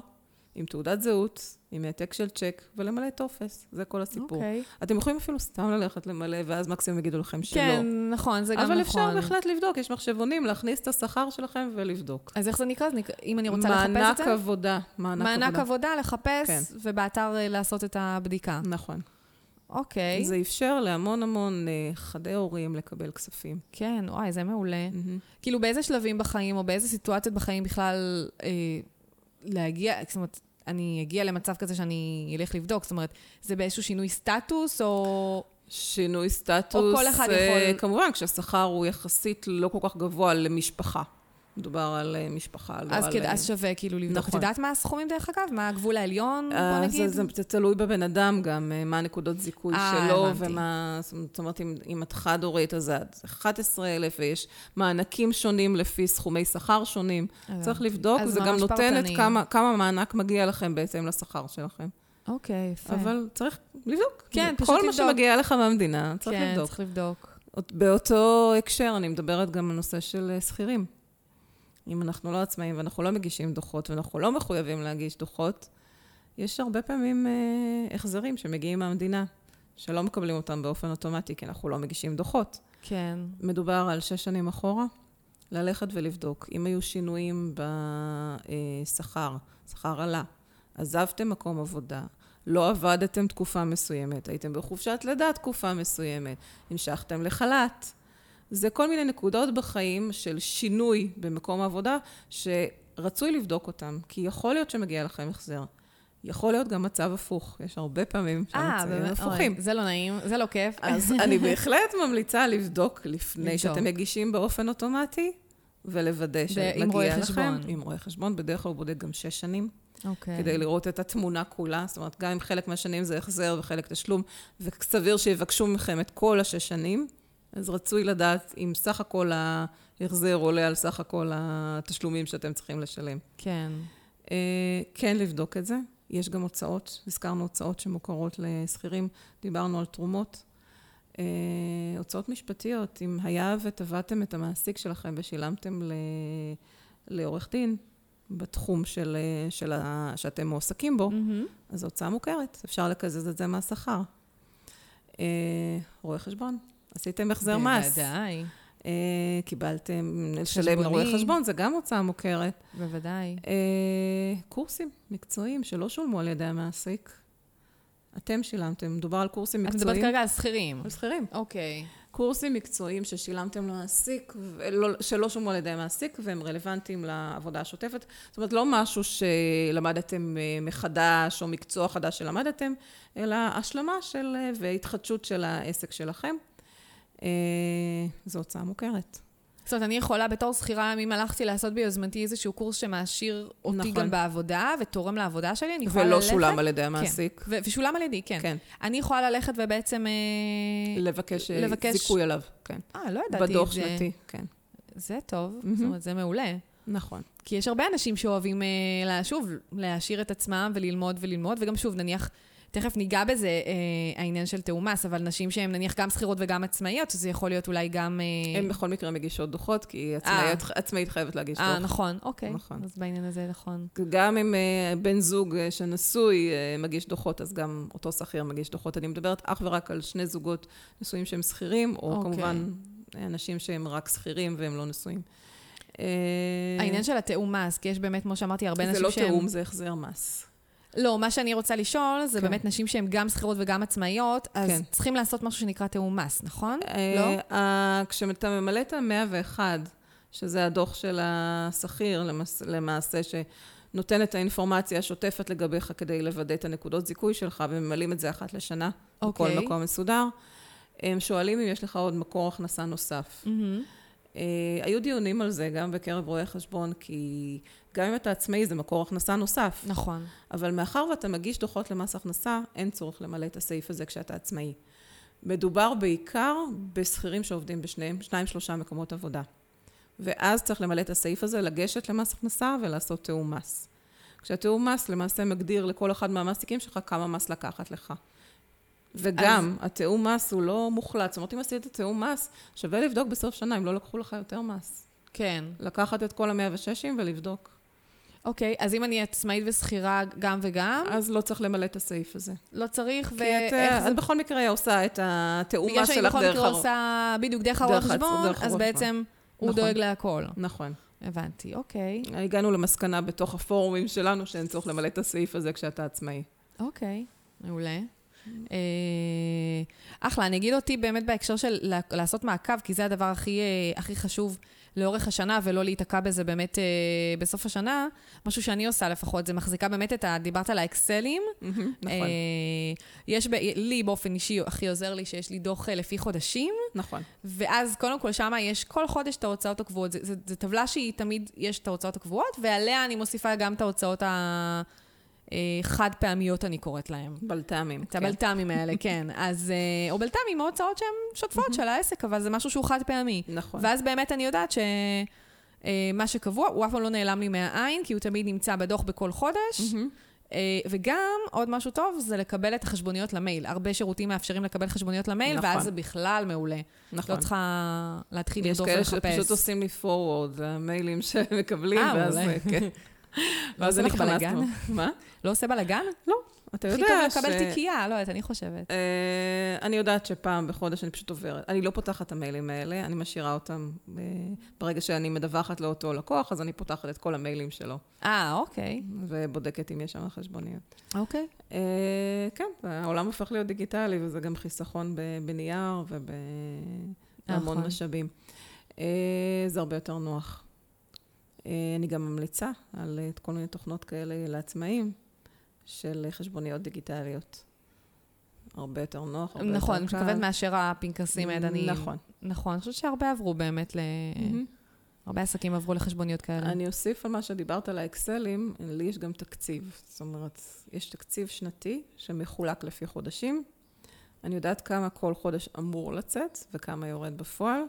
עם תעודת זהות, עם העתק של צ'ק, ולמלא טופס. זה כל הסיפור. Okay. אתם יכולים אפילו סתם ללכת למלא, ואז מקסימום יגידו לכם שלא. כן, נכון, זה גם נכון. אבל אפשר בהחלט לבדוק. יש מחשבונים להכניס את השכר שלכם ולבדוק. אז איך זה נקרא? אם אני רוצה לחפש את זה? מענק עבודה. מענק עבודה, לחפש, כן. ובאתר לעשות את הבדיקה. נכון. אוקיי. Okay. זה אפשר להמון המון חדי הורים לקבל כספים. כן, וואי, זה מעולה. Mm-hmm. כאילו, באיזה שלבים בחיים, או באיזה סיטואציות בחיים בכלל, אה, להגיע, זאת אומרת, אני אגיע למצב כזה שאני אלך לבדוק, זאת אומרת, זה באיזשהו שינוי סטטוס או... שינוי סטטוס... או כל אחד יכול... כמובן, כשהשכר הוא יחסית לא כל כך גבוה למשפחה. מדובר על משפחה, לא על... אז שווה כאילו לבדוק. את יודעת מה הסכומים דרך אגב? מה הגבול העליון, בוא נגיד? זה תלוי בבן אדם גם, מה הנקודות זיכוי שלו ומה... זאת אומרת, אם את חד הורית, אז אחת עשרה אלף ויש מענקים שונים לפי סכומי שכר שונים. צריך לבדוק, וזה גם נותן את כמה מענק מגיע לכם בעצם לשכר שלכם. אוקיי, יפה. אבל צריך לבדוק. כן, פשוט לבדוק. כל מה שמגיע לך מהמדינה, צריך לבדוק. כן, צריך לבדוק. באותו הקשר, אני מדברת גם על נושא של שכירים. אם אנחנו לא עצמאים ואנחנו לא מגישים דוחות ואנחנו לא מחויבים להגיש דוחות, יש הרבה פעמים אה, החזרים שמגיעים מהמדינה, שלא מקבלים אותם באופן אוטומטי, כי אנחנו לא מגישים דוחות. כן. מדובר על שש שנים אחורה, ללכת ולבדוק. אם היו שינויים בשכר, שכר עלה, עזבתם מקום עבודה, לא עבדתם תקופה מסוימת, הייתם בחופשת לידה תקופה מסוימת, המשכתם לחל"ת, זה כל מיני נקודות בחיים של שינוי במקום העבודה שרצוי לבדוק אותם, כי יכול להיות שמגיע לכם החזר. יכול להיות גם מצב הפוך, יש הרבה פעמים שמצבים הפוכים. זה לא נעים, זה לא כיף. אז אני בהחלט ממליצה לבדוק לפני שאתם מגישים באופן אוטומטי, ולוודא שמגיע לכם. עם רואה חשבון, בדרך כלל הוא בודק גם שש שנים, כדי לראות את התמונה כולה, זאת אומרת גם אם חלק מהשנים זה החזר וחלק תשלום, וסביר שיבקשו מכם את כל השש שנים, אז רצוי לדעת אם סך הכל ההחזר עולה על סך הכל התשלומים שאתם צריכים לשלם. כן. כן, לבדוק את זה. יש גם הוצאות, הזכרנו הוצאות שמוכרות לסחירים, דיברנו על תרומות. הוצאות משפטיות, אם היה ותבעתם את המעסיק שלכם ושילמתם לעורך דין, בתחום של, של ה, שאתם מועסקים בו, mm-hmm. אז הוצאה מוכרת. אפשר לקזז את זה מהשכר. אה, רואה חשבון. עשיתם מחזר מס. בוודאי. אה, קיבלתם לשלם לרואה חשבון, זה גם הוצאה מוכרת. בוודאי. אה, קורסים מקצועיים שלא שולמו על ידי המעסיק. אתם שילמתם, מדובר על קורסים מקצועיים. את מדברת כרגע על שכירים. על שכירים. אוקיי. קורסים מקצועיים ששילמתם למעסיק, שלא שולמו על ידי מעסיק, והם רלוונטיים לעבודה השוטפת. זאת אומרת, לא משהו שלמדתם מחדש, או מקצוע חדש שלמדתם, אלא השלמה של, והתחדשות של העסק שלכם. זו הוצאה מוכרת. זאת אומרת, אני יכולה בתור שכירה, אם הלכתי לעשות ביוזמתי איזשהו קורס שמעשיר אותי נכון. גם בעבודה, ותורם לעבודה שלי, אני יכולה ולא ללכת... ולא שולם על ידי המעסיק. כן. ו- ושולם על ידי, כן. כן. אני יכולה ללכת ובעצם... לבקש, לבקש... זיכוי עליו, כן. אה, לא ידעתי. בדוח זה... שנתי, כן. זה טוב, mm-hmm. זאת אומרת, זה מעולה. נכון. כי יש הרבה אנשים שאוהבים, לה, שוב, להעשיר את עצמם וללמוד וללמוד, וגם שוב, נניח... תכף ניגע בזה, אה, העניין של תאומס, אבל נשים שהן נניח גם שכירות וגם עצמאיות, זה יכול להיות אולי גם... אה... הן בכל מקרה מגישות דוחות, כי עצמאית, עצמאית חייבת להגיש דוח. אה, נכון, אוקיי. נכון. אז בעניין הזה נכון. גם אם אה, בן זוג אה, שנשוי אה, מגיש דוחות, אז גם אותו שכיר מגיש דוחות. אני מדברת אך ורק על שני זוגות נשואים שהם שכירים, או אוקיי. כמובן אנשים שהם רק שכירים והם לא נשואים. אה... העניין של התאומס, כי יש באמת, כמו שאמרתי, הרבה נשים לא שהם... זה לא תאום, זה החזר מס. לא, מה שאני רוצה לשאול, זה כן. באמת נשים שהן גם שכירות וגם עצמאיות, אז כן. צריכים לעשות משהו שנקרא תאום מס, נכון? אה, לא? אה, כשאתה ממלא את מאה ואחת, שזה הדוח של השכיר למס, למעשה, שנותן את האינפורמציה השוטפת לגביך כדי לוודא את הנקודות זיכוי שלך, וממלאים את זה אחת לשנה, אוקיי. בכל מקום מסודר, הם שואלים אם יש לך עוד מקור הכנסה נוסף. Mm-hmm. היו דיונים על זה גם בקרב רואי חשבון, כי גם אם אתה עצמאי זה מקור הכנסה נוסף. נכון. אבל מאחר ואתה מגיש דוחות למס הכנסה, אין צורך למלא את הסעיף הזה כשאתה עצמאי. מדובר בעיקר בשכירים שעובדים בשניים, שניים, שלושה מקומות עבודה. ואז צריך למלא את הסעיף הזה, לגשת למס הכנסה ולעשות תיאום מס. כשהתיאום מס למעשה מגדיר לכל אחד מהמעסיקים שלך כמה מס לקחת לך. וגם, אז... התאום מס הוא לא מוחלט. זאת אומרת, אם עשית את התאום מס, שווה לבדוק בסוף שנה, אם לא לקחו לך יותר מס. כן. לקחת את כל ה-מאה ושש ולבדוק. אוקיי, אז אם אני עצמאית ושכירה גם וגם... אז לא צריך למלא את הסעיף הזה. לא צריך, ו... כי את, זה... את בכל מקרה עושה את התאום מס שלך דרך הרוב. בגלל שאני בכל מקרה עושה בדיוק דרך הרוב חשבון, אז בעצם הוא דואג להכל. נכון. הבנתי, אוקיי. הגענו למסקנה בתוך הפורומים שלנו, שאין צורך למלא את הסעיף הזה כשאתה עצמאי. אוקיי, מעולה. אחלה, אני אגיד אותי באמת בהקשר של לעשות מעקב, כי זה הדבר הכי, הכי חשוב לאורך השנה, ולא להתעקע בזה באמת בסוף השנה. משהו שאני עושה לפחות, זה מחזיקה באמת את ה... דיברת על האקסלים. נכון. יש ב... לי באופן אישי, הכי עוזר לי שיש לי דוח לפי חודשים. נכון. ואז קודם כל שמה יש כל חודש את ההוצאות הקבועות. זה, זה, זה טבלה שהיא תמיד יש את ההוצאות הקבועות, ועליה אני מוסיפה גם את ההוצאות ה... חד פעמיות אני קוראת להם. בלטעמים. את הבלטעמים האלה, כן. אז, או בלטעמים, או הוצאות שהן שוטפות של העסק, אבל זה משהו שהוא חד פעמי. נכון. ואז באמת אני יודעת שמה שקבוע, הוא אף פעם לא נעלם לי מהעין, כי הוא תמיד נמצא בדוח בכל חודש. וגם, עוד משהו טוב, זה לקבל את החשבוניות למייל. הרבה שירותים מאפשרים לקבל חשבוניות למייל, ואז זה בכלל מעולה. נכון. לא צריכה להתחיל לדוף ולחפש. יש כאלה שפשוט עושים לי forward, המיילים שמקבלים, ואז כן. ואז אני חלסנו. מה? לא עושה בלגן? לא. אתה יודע ש... הכי טוב לקבל תיקייה, לא, אני חושבת. אני יודעת שפעם בחודש אני פשוט עוברת. אני לא פותחת את המיילים האלה, אני משאירה אותם ברגע שאני מדווחת לאותו לקוח, אז אני פותחת את כל המיילים שלו. אה, אוקיי. ובודקת אם יש שם חשבוניות. אוקיי. כן, העולם הופך להיות דיגיטלי, וזה גם חיסכון בנייר ובהמון משאבים. זה הרבה יותר נוח. אני גם ממליצה על כל מיני תוכנות כאלה לעצמאים של חשבוניות דיגיטליות. הרבה יותר נוח. הרבה נכון, יותר אני מקווה מאשר הפנקסים הידניים. נכון. נכון, אני חושבת שהרבה עברו באמת, ל... mm-hmm. הרבה עסקים עברו לחשבוניות כאלה. אני אוסיף על מה שדיברת על האקסלים, לי יש גם תקציב. זאת אומרת, יש תקציב שנתי שמחולק לפי חודשים. אני יודעת כמה כל חודש אמור לצאת וכמה יורד בפועל.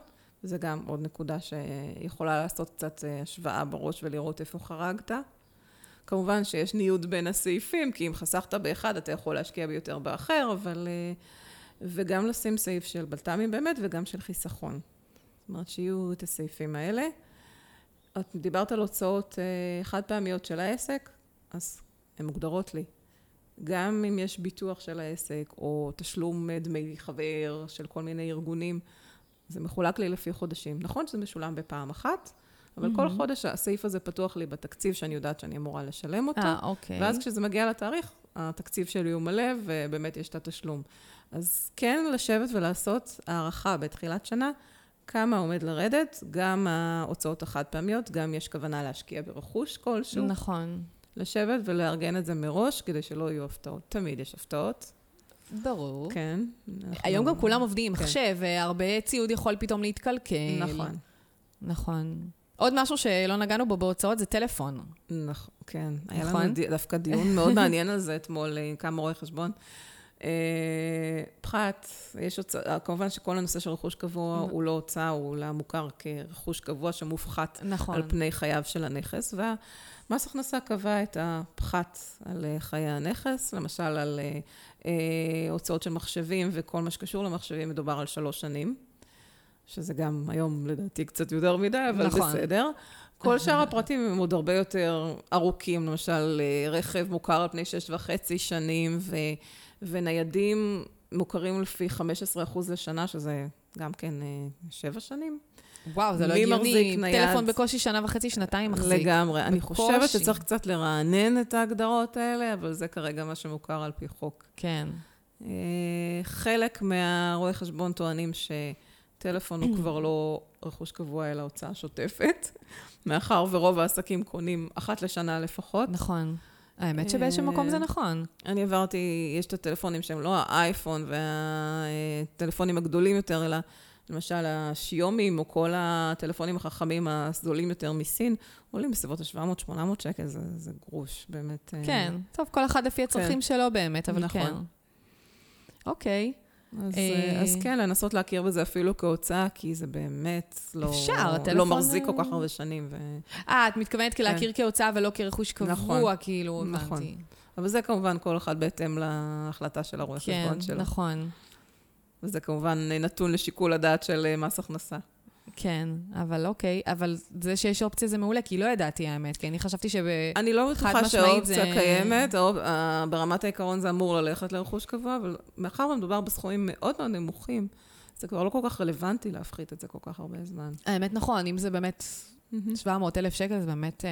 זה גם עוד נקודה שיכולה לעשות קצת השוואה בראש ולראות איפה חרגת. כמובן שיש ניוד בין הסעיפים, כי אם חסכת באחד, אתה יכול להשקיע ביותר באחר, אבל... וגם לשים סעיף של בלטמים באמת, וגם של חיסכון. זאת אומרת שיהיו את הסעיפים האלה. את דיברת על הוצאות חד פעמיות של העסק, אז הן מוגדרות לי. גם אם יש ביטוח של העסק, או תשלום דמי חבר של כל מיני ארגונים, זה מחולק לי לפי חודשים. נכון שזה משולם בפעם אחת, אבל mm-hmm. כל חודש הסעיף הזה פתוח לי בתקציב שאני יודעת שאני אמורה לשלם אותו. 아, אוקיי. ואז כשזה מגיע לתאריך, התקציב שלי הוא מלא, ובאמת יש את התשלום. אז כן, לשבת ולעשות הערכה בתחילת שנה, כמה עומד לרדת, גם ההוצאות החד פעמיות, גם יש כוונה להשקיע ברכוש כלשהו. נכון. לשבת ולארגן את זה מראש, כדי שלא יהיו הפתעות. תמיד יש הפתעות. ברור. כן. היום גם כולם עובדים, חשב, הרבה ציוד יכול פתאום להתקלקל. נכון. נכון. עוד משהו שלא נגענו בו בהוצאות זה טלפון. נכון, כן. היה לנו דווקא דיון מאוד מעניין על זה אתמול, עם כמה רואי חשבון. פחת, יש הוצאה, כמובן שכל הנושא של רכוש קבוע הוא לא הוצאה, הוא לא מוכר כרכוש קבוע שמופחת על פני חייו של הנכס, ומס הכנסה קבע את הפחת על חיי הנכס, למשל על הוצאות של מחשבים וכל מה שקשור למחשבים מדובר על שלוש שנים, שזה גם היום לדעתי קצת יותר מדי, אבל בסדר. כל שאר הפרטים הם עוד הרבה יותר ארוכים, למשל רכב מוכר על פני שש וחצי שנים, ו... וניידים מוכרים לפי חמישה עשר אחוז לשנה, שזה גם כן שבע שנים. וואו, זה לא הגיוני. טלפון בקושי שנה וחצי, שנתיים מחזיק. לגמרי. אני חושבת שצריך קצת לרענן את ההגדרות האלה, אבל זה כרגע מה שמוכר על פי חוק. כן. חלק מהרואי חשבון טוענים שטלפון הוא כבר לא רכוש קבוע, אלא הוצאה שוטפת, מאחר ורוב העסקים קונים אחת לשנה לפחות. נכון. האמת שבאיזשהו מקום זה נכון. אני עברתי, יש את הטלפונים שהם לא האייפון והטלפונים הגדולים יותר, אלא למשל השיומים או כל הטלפונים החכמים הסדולים יותר מסין, עולים בסביבות ה-שבע מאות שמונה מאות שקל, זה, זה גרוש באמת. כן, טוב, כל אחד לפי הצרכים שלו באמת, אבל כן. אוקיי. אז כן, לנסות להכיר בזה אפילו כהוצאה, כי זה באמת לא מחזיק כל כך הרבה שנים. אה, את מתכוונת כלהכיר כהוצאה ולא כרכוש קבוע, כאילו, הבנתי. אבל זה כמובן כל אחד בהתאם להחלטה של הרואה חשבון שלו. כן, נכון. וזה כמובן נתון לשיקול הדעת של מס הכנסה. כן, אבל אוקיי, אבל זה שיש אופציה זה מעולה, כי לא ידעתי האמת, כי אני חשבתי שב... אני לא בטוחה שהאופציה קיימת, ברמת העיקרון זה אמור ללכת לרכוש קבוע, אבל מאחר ומדובר בסכומים מאוד מאוד נמוכים, זה כבר לא כל כך רלוונטי להפחית את זה כל כך הרבה זמן. האמת נכון, אם זה באמת שבע מאות אלף שקל, זה באמת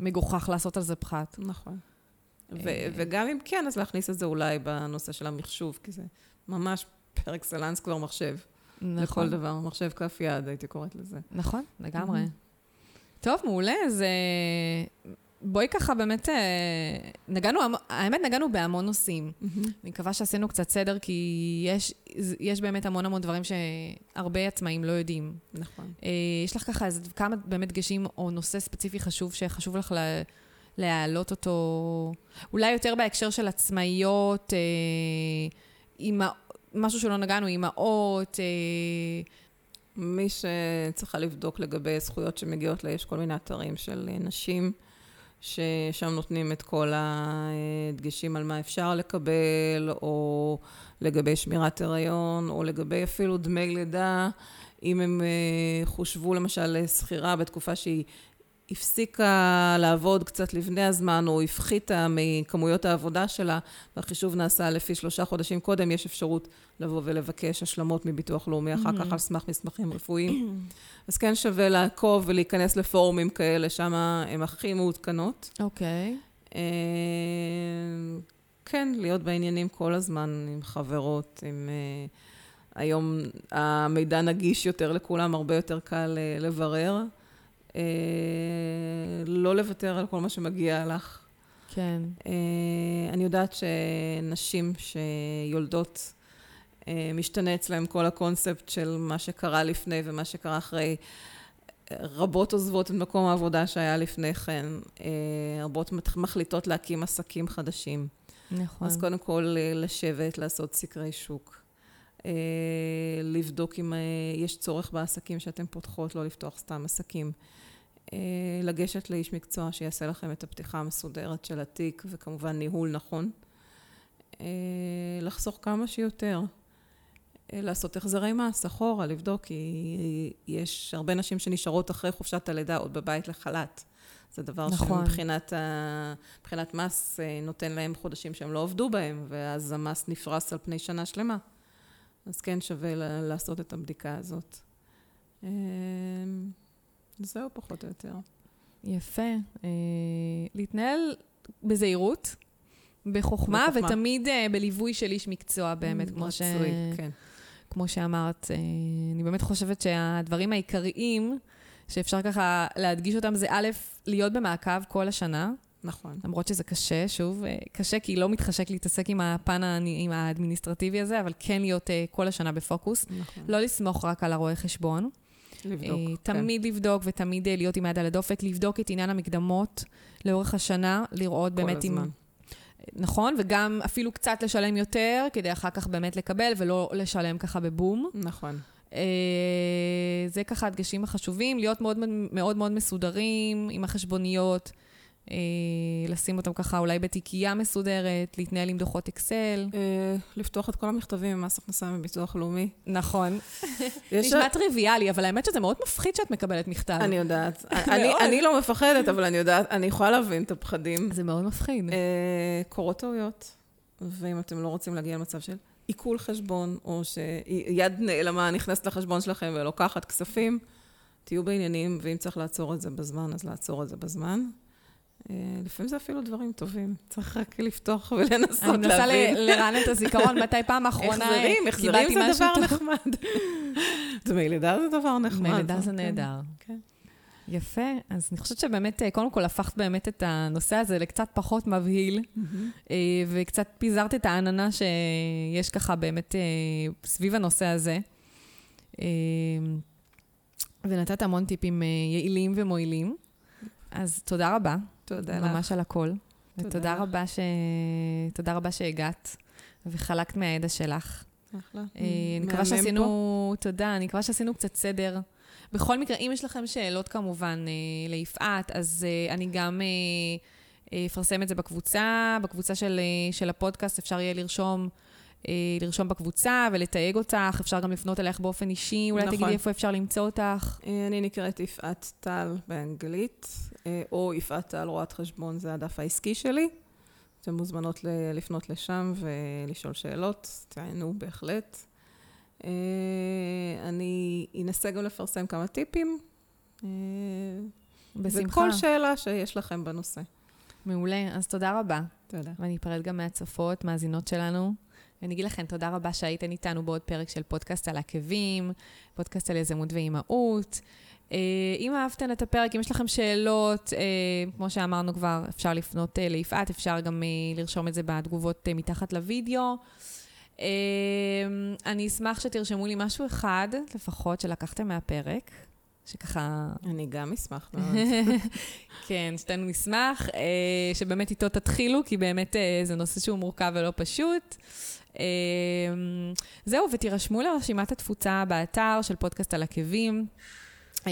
מגוחך לעשות על זה פחת. נכון. וגם אם כן, אז להכניס את זה אולי בנושא של המחשוב, כי זה ממש פר אקסלנס כבר מחשב. לכל דבר, מחשב כף יד, הייתי קוראת לזה. נכון, לגמרי. טוב, מעולה, זה... בואי ככה באמת, נגענו, האמת נגענו בהמון נושאים. אני מקווה שעשינו קצת סדר, כי יש, יש באמת המון המון דברים שהרבה עצמאים לא יודעים. נכון. יש לך ככה, אז כמה באמת דגשים או נושא ספציפי חשוב, שחשוב לך לה, להעלות אותו, אולי יותר בהקשר של עצמאיות, עם ה... משהו שלא נגענו, אימהות, אה... מי שצריכה לבדוק לגבי זכויות שמגיעות לה, יש כל מיני אתרים של נשים, ששם נותנים את כל הדגשים על מה אפשר לקבל, או לגבי שמירת הריון, או לגבי אפילו דמי לידה, אם הם אה, חושבו למשל לסחירה בתקופה שהיא הפסיקה לעבוד קצת לבני הזמן, או הפחיתה מכמויות העבודה שלה, והחישוב נעשה לפי שלושה חודשים קודם, יש אפשרות לבוא ולבקש השלמות מביטוח לאומי, אחר כך על סמך מסמכים רפואיים. אז כן שווה לעקוב ולהיכנס לפורומים כאלה, שם הן הכי מעודכנות. אוקיי. כן, להיות בעניינים כל הזמן, עם חברות, עם... היום המידע נגיש יותר לכולם, הרבה יותר קל לברר. לא לוותר על כל מה שמגיע לך. כן. אני יודעת שנשים שיולדות, משתנה אצלהם כל הקונספט של מה שקרה לפני ומה שקרה אחרי. רבות עוזבות את מקום העבודה שהיה לפני כן. רבות מחליטות להקים עסקים חדשים. נכון. אז קודם כל לשבת, לעשות סקרי שוק. לבדוק אם יש צורך בעסקים שאתם פותחות, לא לפתוח סתם עסקים. לגשת לאיש מקצוע שיעשה לכם את הפתיחה המסודרת של התיק, וכמובן ניהול נכון. לחסוך כמה שיותר. לעשות החזרי מס, אחורה, לבדוק, כי יש הרבה נשים שנשארות אחרי חופשת הלידה עוד בבית לחל"ת. זה דבר נכון. שמבחינת ה... מבחינת מס נותן להם חודשים שהם לא עובדו בהם, ואז המס נפרס על פני שנה שלמה. אז כן שווה לעשות את הבדיקה הזאת. זהו פחות או יותר. יפה. להתנהל בזהירות, בחוכמה, ותמיד בליווי של איש מקצוע באמת, כמו ש... כן. כמו שאמרת. אני באמת חושבת שהדברים העיקריים שאפשר ככה להדגיש אותם, זה א', להיות במעקב כל השנה. נכון. למרות שזה קשה, שוב, קשה כי לא מתחשק להתעסק עם הפן עם האדמיניסטרטיבי הזה, אבל כן להיות כל השנה בפוקוס. נכון. לא לסמוך רק על הרואה חשבון. לבדוק. תמיד כן. לבדוק ותמיד להיות עם היד על הדופק, לבדוק את עניין המקדמות לאורך השנה, לראות באמת הזמן. עם... נכון, וגם אפילו קצת לשלם יותר, כדי אחר כך באמת לקבל, ולא לשלם ככה בבום. נכון. זה ככה הדגשים החשובים, להיות מאוד מאוד מאוד מסודרים עם החשבוניות, לשים אותם ככה אולי בתיקייה מסודרת, להתנהל עם דוחות אקסל. לפתוח את כל המכתבים ממס הכנסה מביטוח לאומי. נכון. נשמע טריוויאלי, אבל האמת שזה מאוד מפחיד שאת מקבלת מכתב. אני יודעת. אני לא מפחדת, אבל אני יודעת, אני יכולה להבין את הפחדים. זה מאוד מפחיד. קורות טעויות, ואם אתם לא רוצים להגיע למצב של עיכול חשבון, או שיד נעלמה נכנסת לחשבון שלכם ולוקחת כספים, תהיו בעניינים, ואם צריך לעצור את זה בזמן, אז לעצור את זה בזמן. לפעמים זה אפילו דברים טובים. צריך רק לפתוח ולנסות להבין. אני מנסה לרענן את הזיכרון, מתי פעם אחרונה קיבלתי משהו טוב. החזרים, החזרים זה דבר נחמד. דמי לידה זה דבר נחמד. דמי לידה זה נהדר. כן. יפה, אז אני חושבת שבאמת, קודם כל הפכת באמת את הנושא הזה לקצת פחות מבהיל, mm-hmm. וקצת פיזרת את העננה שיש ככה באמת סביב הנושא הזה, ונתת המון טיפים יעילים ומועילים, אז תודה רבה. תודה לך. ממש על הכל. תודה. ותודה רבה, ש... תודה רבה שהגעת, וחלקת מהידע שלך. אחלה. אני מקווה שעשינו, פה. תודה, אני מקווה שעשינו קצת סדר, בכל מקרה, אם יש לכם שאלות כמובן אה, ליפעת, אז אה, אני גם אה, אה, אפרסם את זה בקבוצה, בקבוצה של, אה, של הפודקאסט אפשר יהיה לרשום, אה, לרשום בקבוצה ולתייג אותך, אפשר גם לפנות אלייך באופן אישי, אולי נכון. תגידי איפה אפשר למצוא אותך. אה, אני נקראת יפעת טל באנגלית, אה, או יפעת טל רואת חשבון, זה הדף העסקי שלי. אתם מוזמנות ל- לפנות לשם ולשאול שאלות, תענו בהחלט. Uh, אני אנסה גם לפרסם כמה טיפים. Uh, בשמחה. וכל שאלה שיש לכם בנושא. מעולה, אז תודה רבה. תודה. ואני אפרד גם מהצפות, מהזינות שלנו. ואני אגיד לכם תודה רבה שהייתן איתנו בעוד פרק של פודקאסט על עקבים, פודקאסט על יזמות ואימהות. Uh, אם אהבתן את הפרק, אם יש לכם שאלות, uh, כמו שאמרנו כבר, אפשר לפנות uh, ליפעת, אפשר גם uh, לרשום את זה בתגובות uh, מתחת לוידאו. אני אשמח שתרשמו לי משהו אחד, לפחות שלקחתם מהפרק, שככה... אני גם אשמח מאוד. כן, שתנו נשמח, שבאמת איתו תתחילו, כי באמת זה נושא שהוא מורכב ולא פשוט. זהו, ותירשמו לרשימת התפוצה באתר של פודקאסט על עקבים.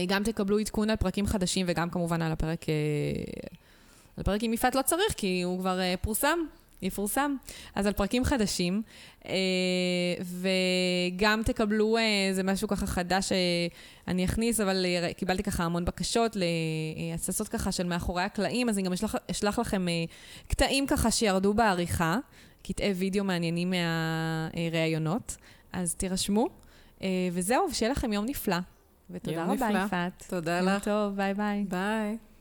גם תקבלו עדכון על פרקים חדשים, וגם כמובן על הפרק... על הפרק עם יפעת לא צריך, כי הוא כבר פורסם. יפורסם. אז על פרקים חדשים, וגם תקבלו, זה משהו ככה חדש שאני אכניס, אבל קיבלתי ככה המון בקשות להססות ככה של מאחורי הקלעים, אז אני גם אשלח, אשלח לכם קטעים ככה שירדו בעריכה, קטעי וידאו מעניינים מהראיונות, אז תירשמו, וזהו, ושיהיה לכם יום נפלא. ותודה יום רבה, נפלא. יפעת. תודה לך. טוב, ביי ביי. ביי.